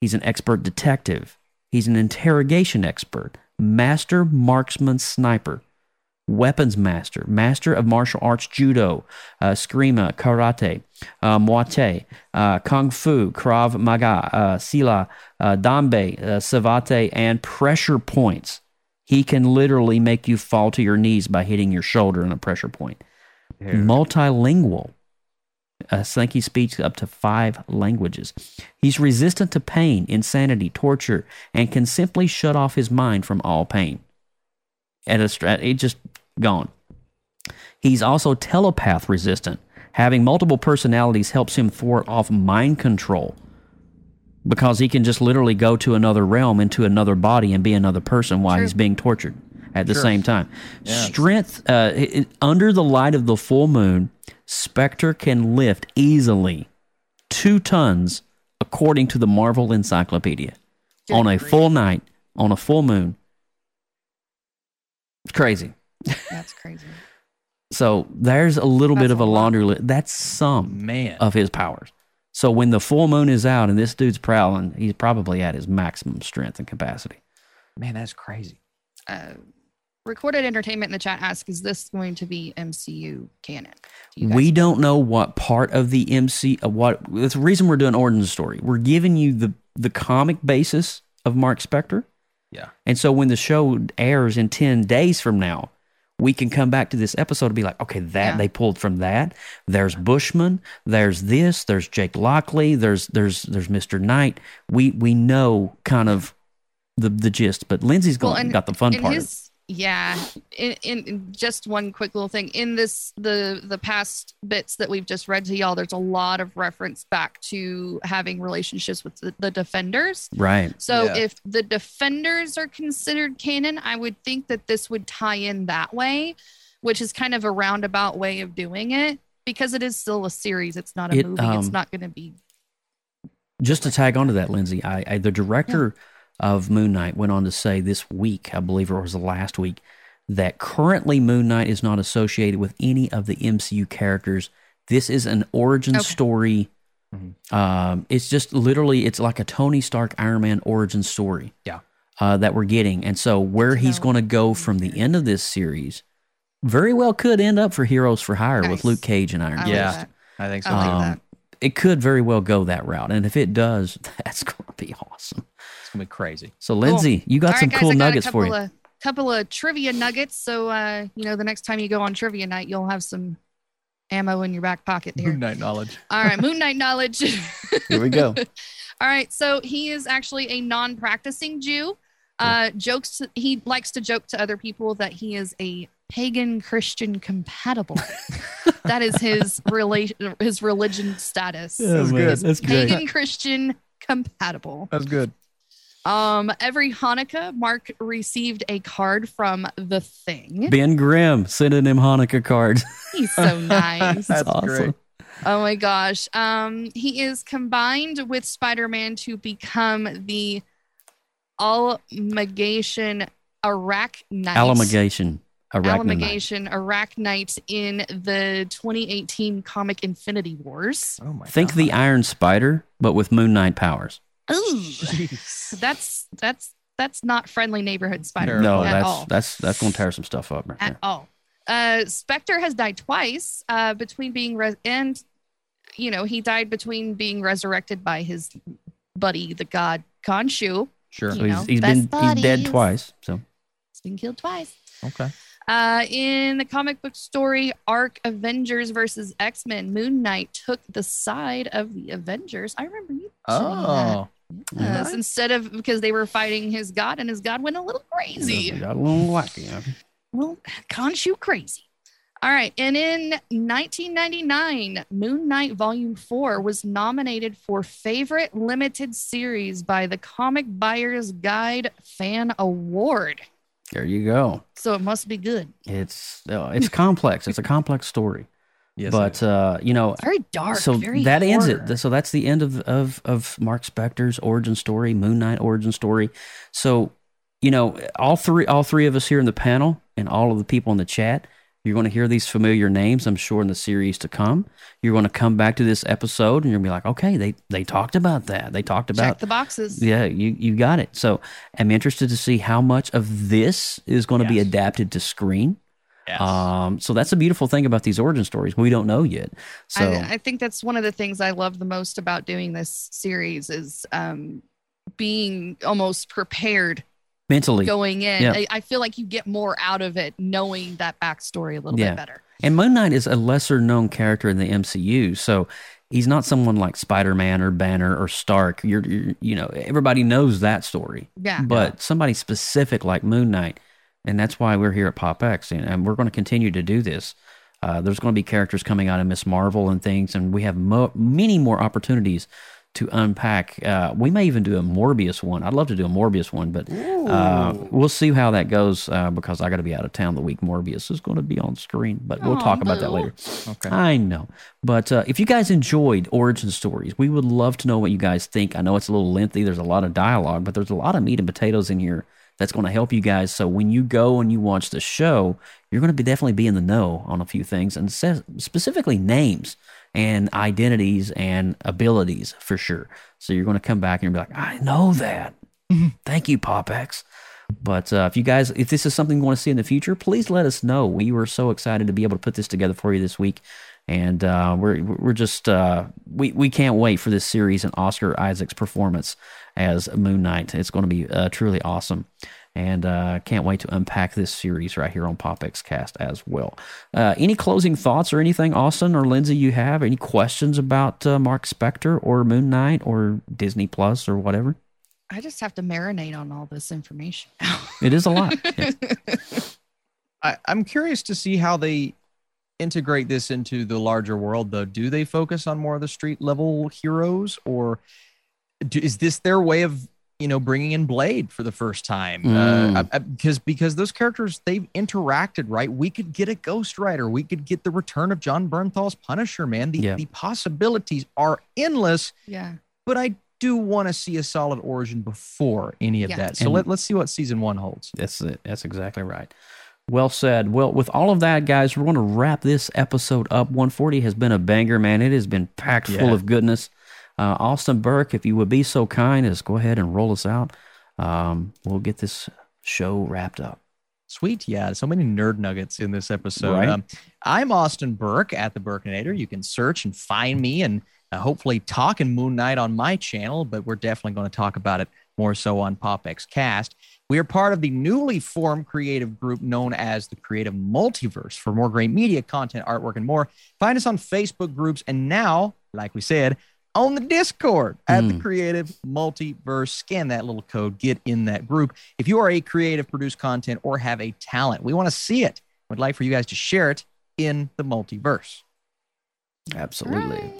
He's an expert detective. He's an interrogation expert. Master marksman sniper. Weapons master. Master of martial arts judo, uh, eskrima, karate, uh, muay thai, uh, kung fu, krav maga, uh, sila, uh, dambe, uh, savate, and pressure points. He can literally make you fall to your knees by hitting your shoulder on a pressure point. Here. Multilingual. I think he speaks up to five languages. He's resistant to pain, insanity, torture, and can simply shut off his mind from all pain. And it's just gone. He's also telepath resistant Having multiple personalities helps him thwart off mind control, because he can just literally go to another realm, into another body, and be another person while sure. he's being tortured at the sure. same time. Yeah. Strength, uh, it, under the light of the full moon, Spector can lift easily two tons, according to the Marvel Encyclopedia. Good on a grief. full night, on a full moon. It's crazy. That's crazy. So there's a little that's bit of a laundry list. That's some man of his powers. So when the full moon is out and this dude's prowling, he's probably at his maximum strength and capacity. Man, that's crazy. Uh, Recorded Entertainment in the chat asks, is this going to be M C U canon? Do we don't know? know what part of the M C U, uh, what, that's the reason we're doing origin story. We're giving you the, the comic basis of Mark Spector. Yeah. And so when the show airs in ten days from now, we can come back to this episode and be like, okay, that yeah. they pulled from that. There's Bushman. There's this. There's Jake Lockley. There's there's there's Mister Knight. We we know kind of the the gist, but Lindsay's well, got, and, got the fun part. His, yeah, in, in just one quick little thing in this the the past bits that we've just read to y'all, there's a lot of reference back to having relationships with the, the Defenders. Right. So yeah. if the Defenders are considered canon, I would think that this would tie in that way, which is kind of a roundabout way of doing it because it is still a series. It's not a it, movie. Um, it's not going to be. Just to tag onto that, Lindsay, I, I the director. Yeah. of Moon Knight went on to say this week, I believe it was the last week, that currently Moon Knight is not associated with any of the M C U characters. This is an origin okay. story. Mm-hmm. Um, it's just literally, it's like a Tony Stark Iron Man origin story yeah. uh, that we're getting. And so where he's going to go from the end of this series very well could end up for Heroes for Hire nice. with Luke Cage and Iron Man. Yeah, like I think so. I like um, that. It could very well go that route. And if it does, that's going to be awesome. It's going to be crazy. So, Lindsay, cool. you got All some right, guys, cool I got nuggets a for you. A couple of trivia nuggets. So, uh, you know, the next time you go on trivia night, you'll have some ammo in your back pocket there. Moon Knight knowledge. All right, Moon Knight knowledge. Here we go. All right, so he is actually a non-practicing Jew. Uh, yeah. Jokes. He likes to joke to other people that he is a pagan Christian compatible. That is his relation, his religion status. Yeah, that's good. That's pagan great. Christian compatible. That's good. Um, every Hanukkah, Mark received a card from The Thing. Ben Grimm sending him Hanukkah cards. He's so nice. That's awesome. Great. Oh my gosh. Um, he is combined with Spider-Man to become the Alamagation Arachnite. Alamagation. Alamagation Arachnite in the twenty eighteen comic Infinity Wars. Oh my Think God. the Iron Spider, but with Moon Knight powers. Ooh, that's that's that's not friendly neighborhood Spider-Man. No, at that's all. that's that's gonna tear some stuff up right at there. all. Uh, Spector has died twice uh, between being res- and you know he died between being resurrected by his buddy, the god Khonshu. Sure, so he's, he's been buddies. he's dead twice. So he's been killed twice. Okay. Uh, in the comic book story arc Avengers versus X-Men, Moon Knight took the side of the Avengers. I remember you. Oh. That. Uh, right. Instead of because they were fighting his god, and his god went a little crazy. Got a little wacky. Yeah. Well, Khonshu crazy. All right. And in nineteen ninety-nine, Moon Knight Volume four was nominated for Favorite Limited Series by the Comic Buyer's Guide Fan Award. There you go. So it must be good. It's uh, it's complex. It's a complex story. Yes, but uh, you know, it's very dark. So very that horror. ends it. So that's the end of, of of Mark Spector's origin story, Moon Knight origin story. So you know, all three all three of us here in the panel and all of the people in the chat, you're going to hear these familiar names. I'm sure in the series to come, you're going to come back to this episode and you're going to be like, okay, they they talked about that. They talked about Check the boxes. Yeah, you you got it. So I'm interested to see how much of this is going to yes. be adapted to screen. Yes. Um, so that's a beautiful thing about these origin stories. We don't know yet. So I, I think that's one of the things I love the most about doing this series is um, being almost prepared mentally going in. Yeah. I, I feel like you get more out of it knowing that backstory a little yeah. bit better. And Moon Knight is a lesser known character in the M C U, so he's not someone like Spider-Man or Banner or Stark. You're, you're you know, everybody knows that story. Yeah. But yeah. somebody specific like Moon Knight. And that's why we're here at PopX, and, and we're going to continue to do this Uh, there's going to be characters coming out of Miz Marvel and things, and we have mo- many more opportunities to unpack. Uh, we may even do a Morbius one. I'd love to do a Morbius one, but uh, we'll see how that goes uh, because I got to be out of town the week Morbius is going to be on screen, but we'll oh, talk about no. that later. Okay. I know. But uh, if you guys enjoyed Origin Stories, we would love to know what you guys think. I know it's a little lengthy. There's a lot of dialogue, but there's a lot of meat and potatoes in here that's going to help you guys. So when you go and you watch the show, you're going to be definitely be in the know on a few things, and se- specifically names and identities and abilities for sure. So you're going to come back and you'll be like, I know that. Thank you, PopX. But uh, if you guys, if this is something you want to see in the future, please let us know. We were so excited to be able to put this together for you this week. And uh, we're we're just, uh, we, we can't wait for this series and Oscar Isaac's performance as Moon Knight. It's going to be uh, truly awesome. And uh, can't wait to unpack this series right here on PopXCast as well. Uh, any closing thoughts or anything, Austin or Lindsay, you have? Any questions about uh, Mark Spector or Moon Knight or Disney Plus or whatever? I just have to marinate on all this information. It is a lot. Yeah. I, I'm curious to see how they integrate this into the larger world, though. Do they focus on more of the street-level heroes, or do, is this their way of, you know, bringing in Blade for the first time? Mm. Uh, I, I, because because those characters, they've interacted, right? We could get a Ghost Rider. We could get the return of John Bernthal's Punisher, man. The, yeah. the possibilities are endless. Yeah. But I do want to see a solid origin before any of yeah. that. So and let, let's see what season one holds. That's it. That's exactly right. Well said. Well, with all of that, guys, we're going to wrap this episode up. one forty has been a banger, man. It has been packed yeah. full of goodness. Uh, Austin Burke, if you would be so kind as go ahead and roll us out. Um, we'll get this show wrapped up. Sweet. Yeah. So many nerd nuggets in this episode. Right? Um, I'm Austin Burke at the Burkinator. You can search and find me and uh, hopefully talk in Moon Knight on my channel, but we're definitely going to talk about it more so on PopXCast. We are part of the newly formed creative group known as the Creative Multiverse. For more great media, content, artwork, and more, find us on Facebook groups. And now, like we said, on the Discord at mm. the Creative Multiverse. Scan that little code. Get in that group. If you are a creative, produce content, or have a talent, we want to see it. We'd like for you guys to share it in the multiverse. Absolutely. Right.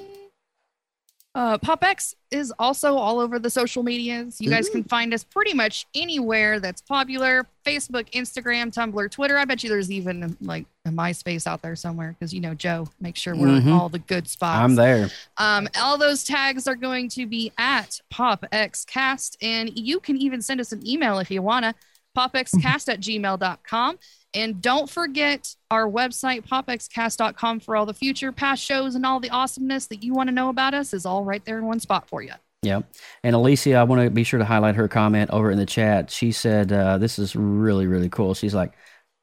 Uh, PopX is also all over the social medias. You guys can find us pretty much anywhere that's popular. Facebook, Instagram, Tumblr, Twitter. I bet you there's even like a MySpace out there somewhere because, you know, Joe, make sure we're mm-hmm. in all the good spots. I'm there. Um, all those tags are going to be at PopXCast, and you can even send us an email if you want to, popxcast at gmail dot com. And don't forget our website, popxcast dot com, for all the future past shows and all the awesomeness that you want to know about us is all right there in one spot for you. Yeah. And Alicia, I want to be sure to highlight her comment over in the chat. She said, uh, this is really, really cool. She's like,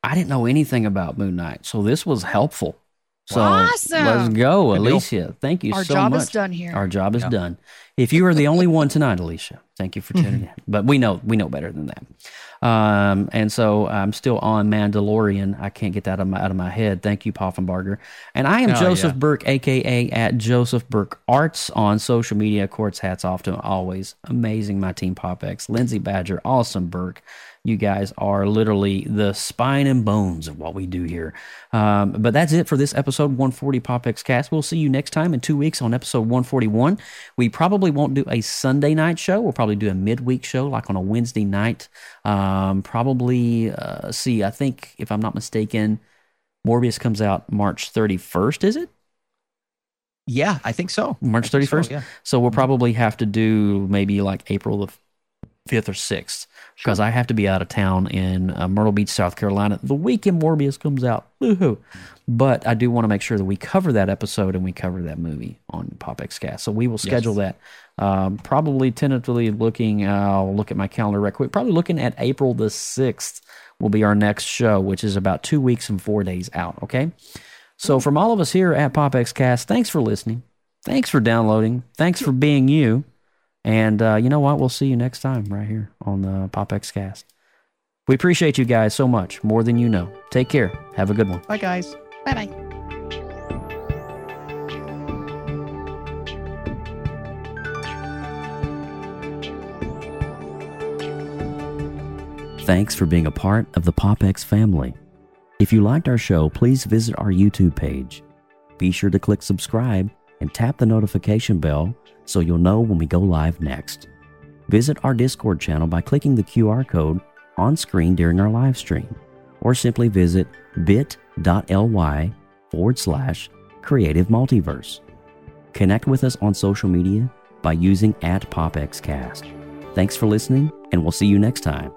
I didn't know anything about Moon Knight, so this was helpful. So awesome. Let's go, Alicia. Thank you Our so much. Our job is done here. Our job is yeah. done. If you are the only one tonight, Alicia, thank you for tuning in. But we know we know better than that. Um, and so I'm still on Mandalorian. I can't get that out of my, out of my head. Thank you, Poffenbarger. And I am oh, Joseph yeah. Burke, a k a at Joseph Burke Arts on social media. Of course, hats off to always amazing my team, PopX, Lindsay Badger, Awesome Burke. You guys are literally the spine and bones of what we do here. Um, but that's it for this episode one forty PopXCast. We'll see you next time in two weeks on episode one forty-one. We probably won't do a Sunday night show. We'll probably do a midweek show, like on a Wednesday night. Um, probably, uh, see, I think, if I'm not mistaken, Morbius comes out March thirty-first, is it? Yeah, I think so. March thirty-first? So, yeah. So we'll probably have to do maybe like April the fifth or sixth, because sure. I have to be out of town in uh, Myrtle Beach, South Carolina, the weekend Morbius comes out. Woohoo! But I do want to make sure that we cover that episode and we cover that movie on PopXCast. So we will schedule yes. that. Um, probably tentatively looking, uh, I'll look at my calendar right quick. Probably looking at April the sixth will be our next show, which is about two weeks and four days out. Okay. So from all of us here at PopXCast, thanks for listening. Thanks for downloading. Thanks for being you. And uh, you know what? We'll see you next time right here on the PopXCast. We appreciate you guys so much, more than you know. Take care. Have a good one. Bye, guys. Bye-bye. Thanks for being a part of the PopX family. If you liked our show, please visit our YouTube page. Be sure to click subscribe and tap the notification bell so you'll know when we go live next. Visit our Discord channel by clicking the Q R code on screen during our live stream, or simply visit bit.ly forward slash creative multiverse. Connect with us on social media by using at PopXCast. Thanks for listening, and we'll see you next time.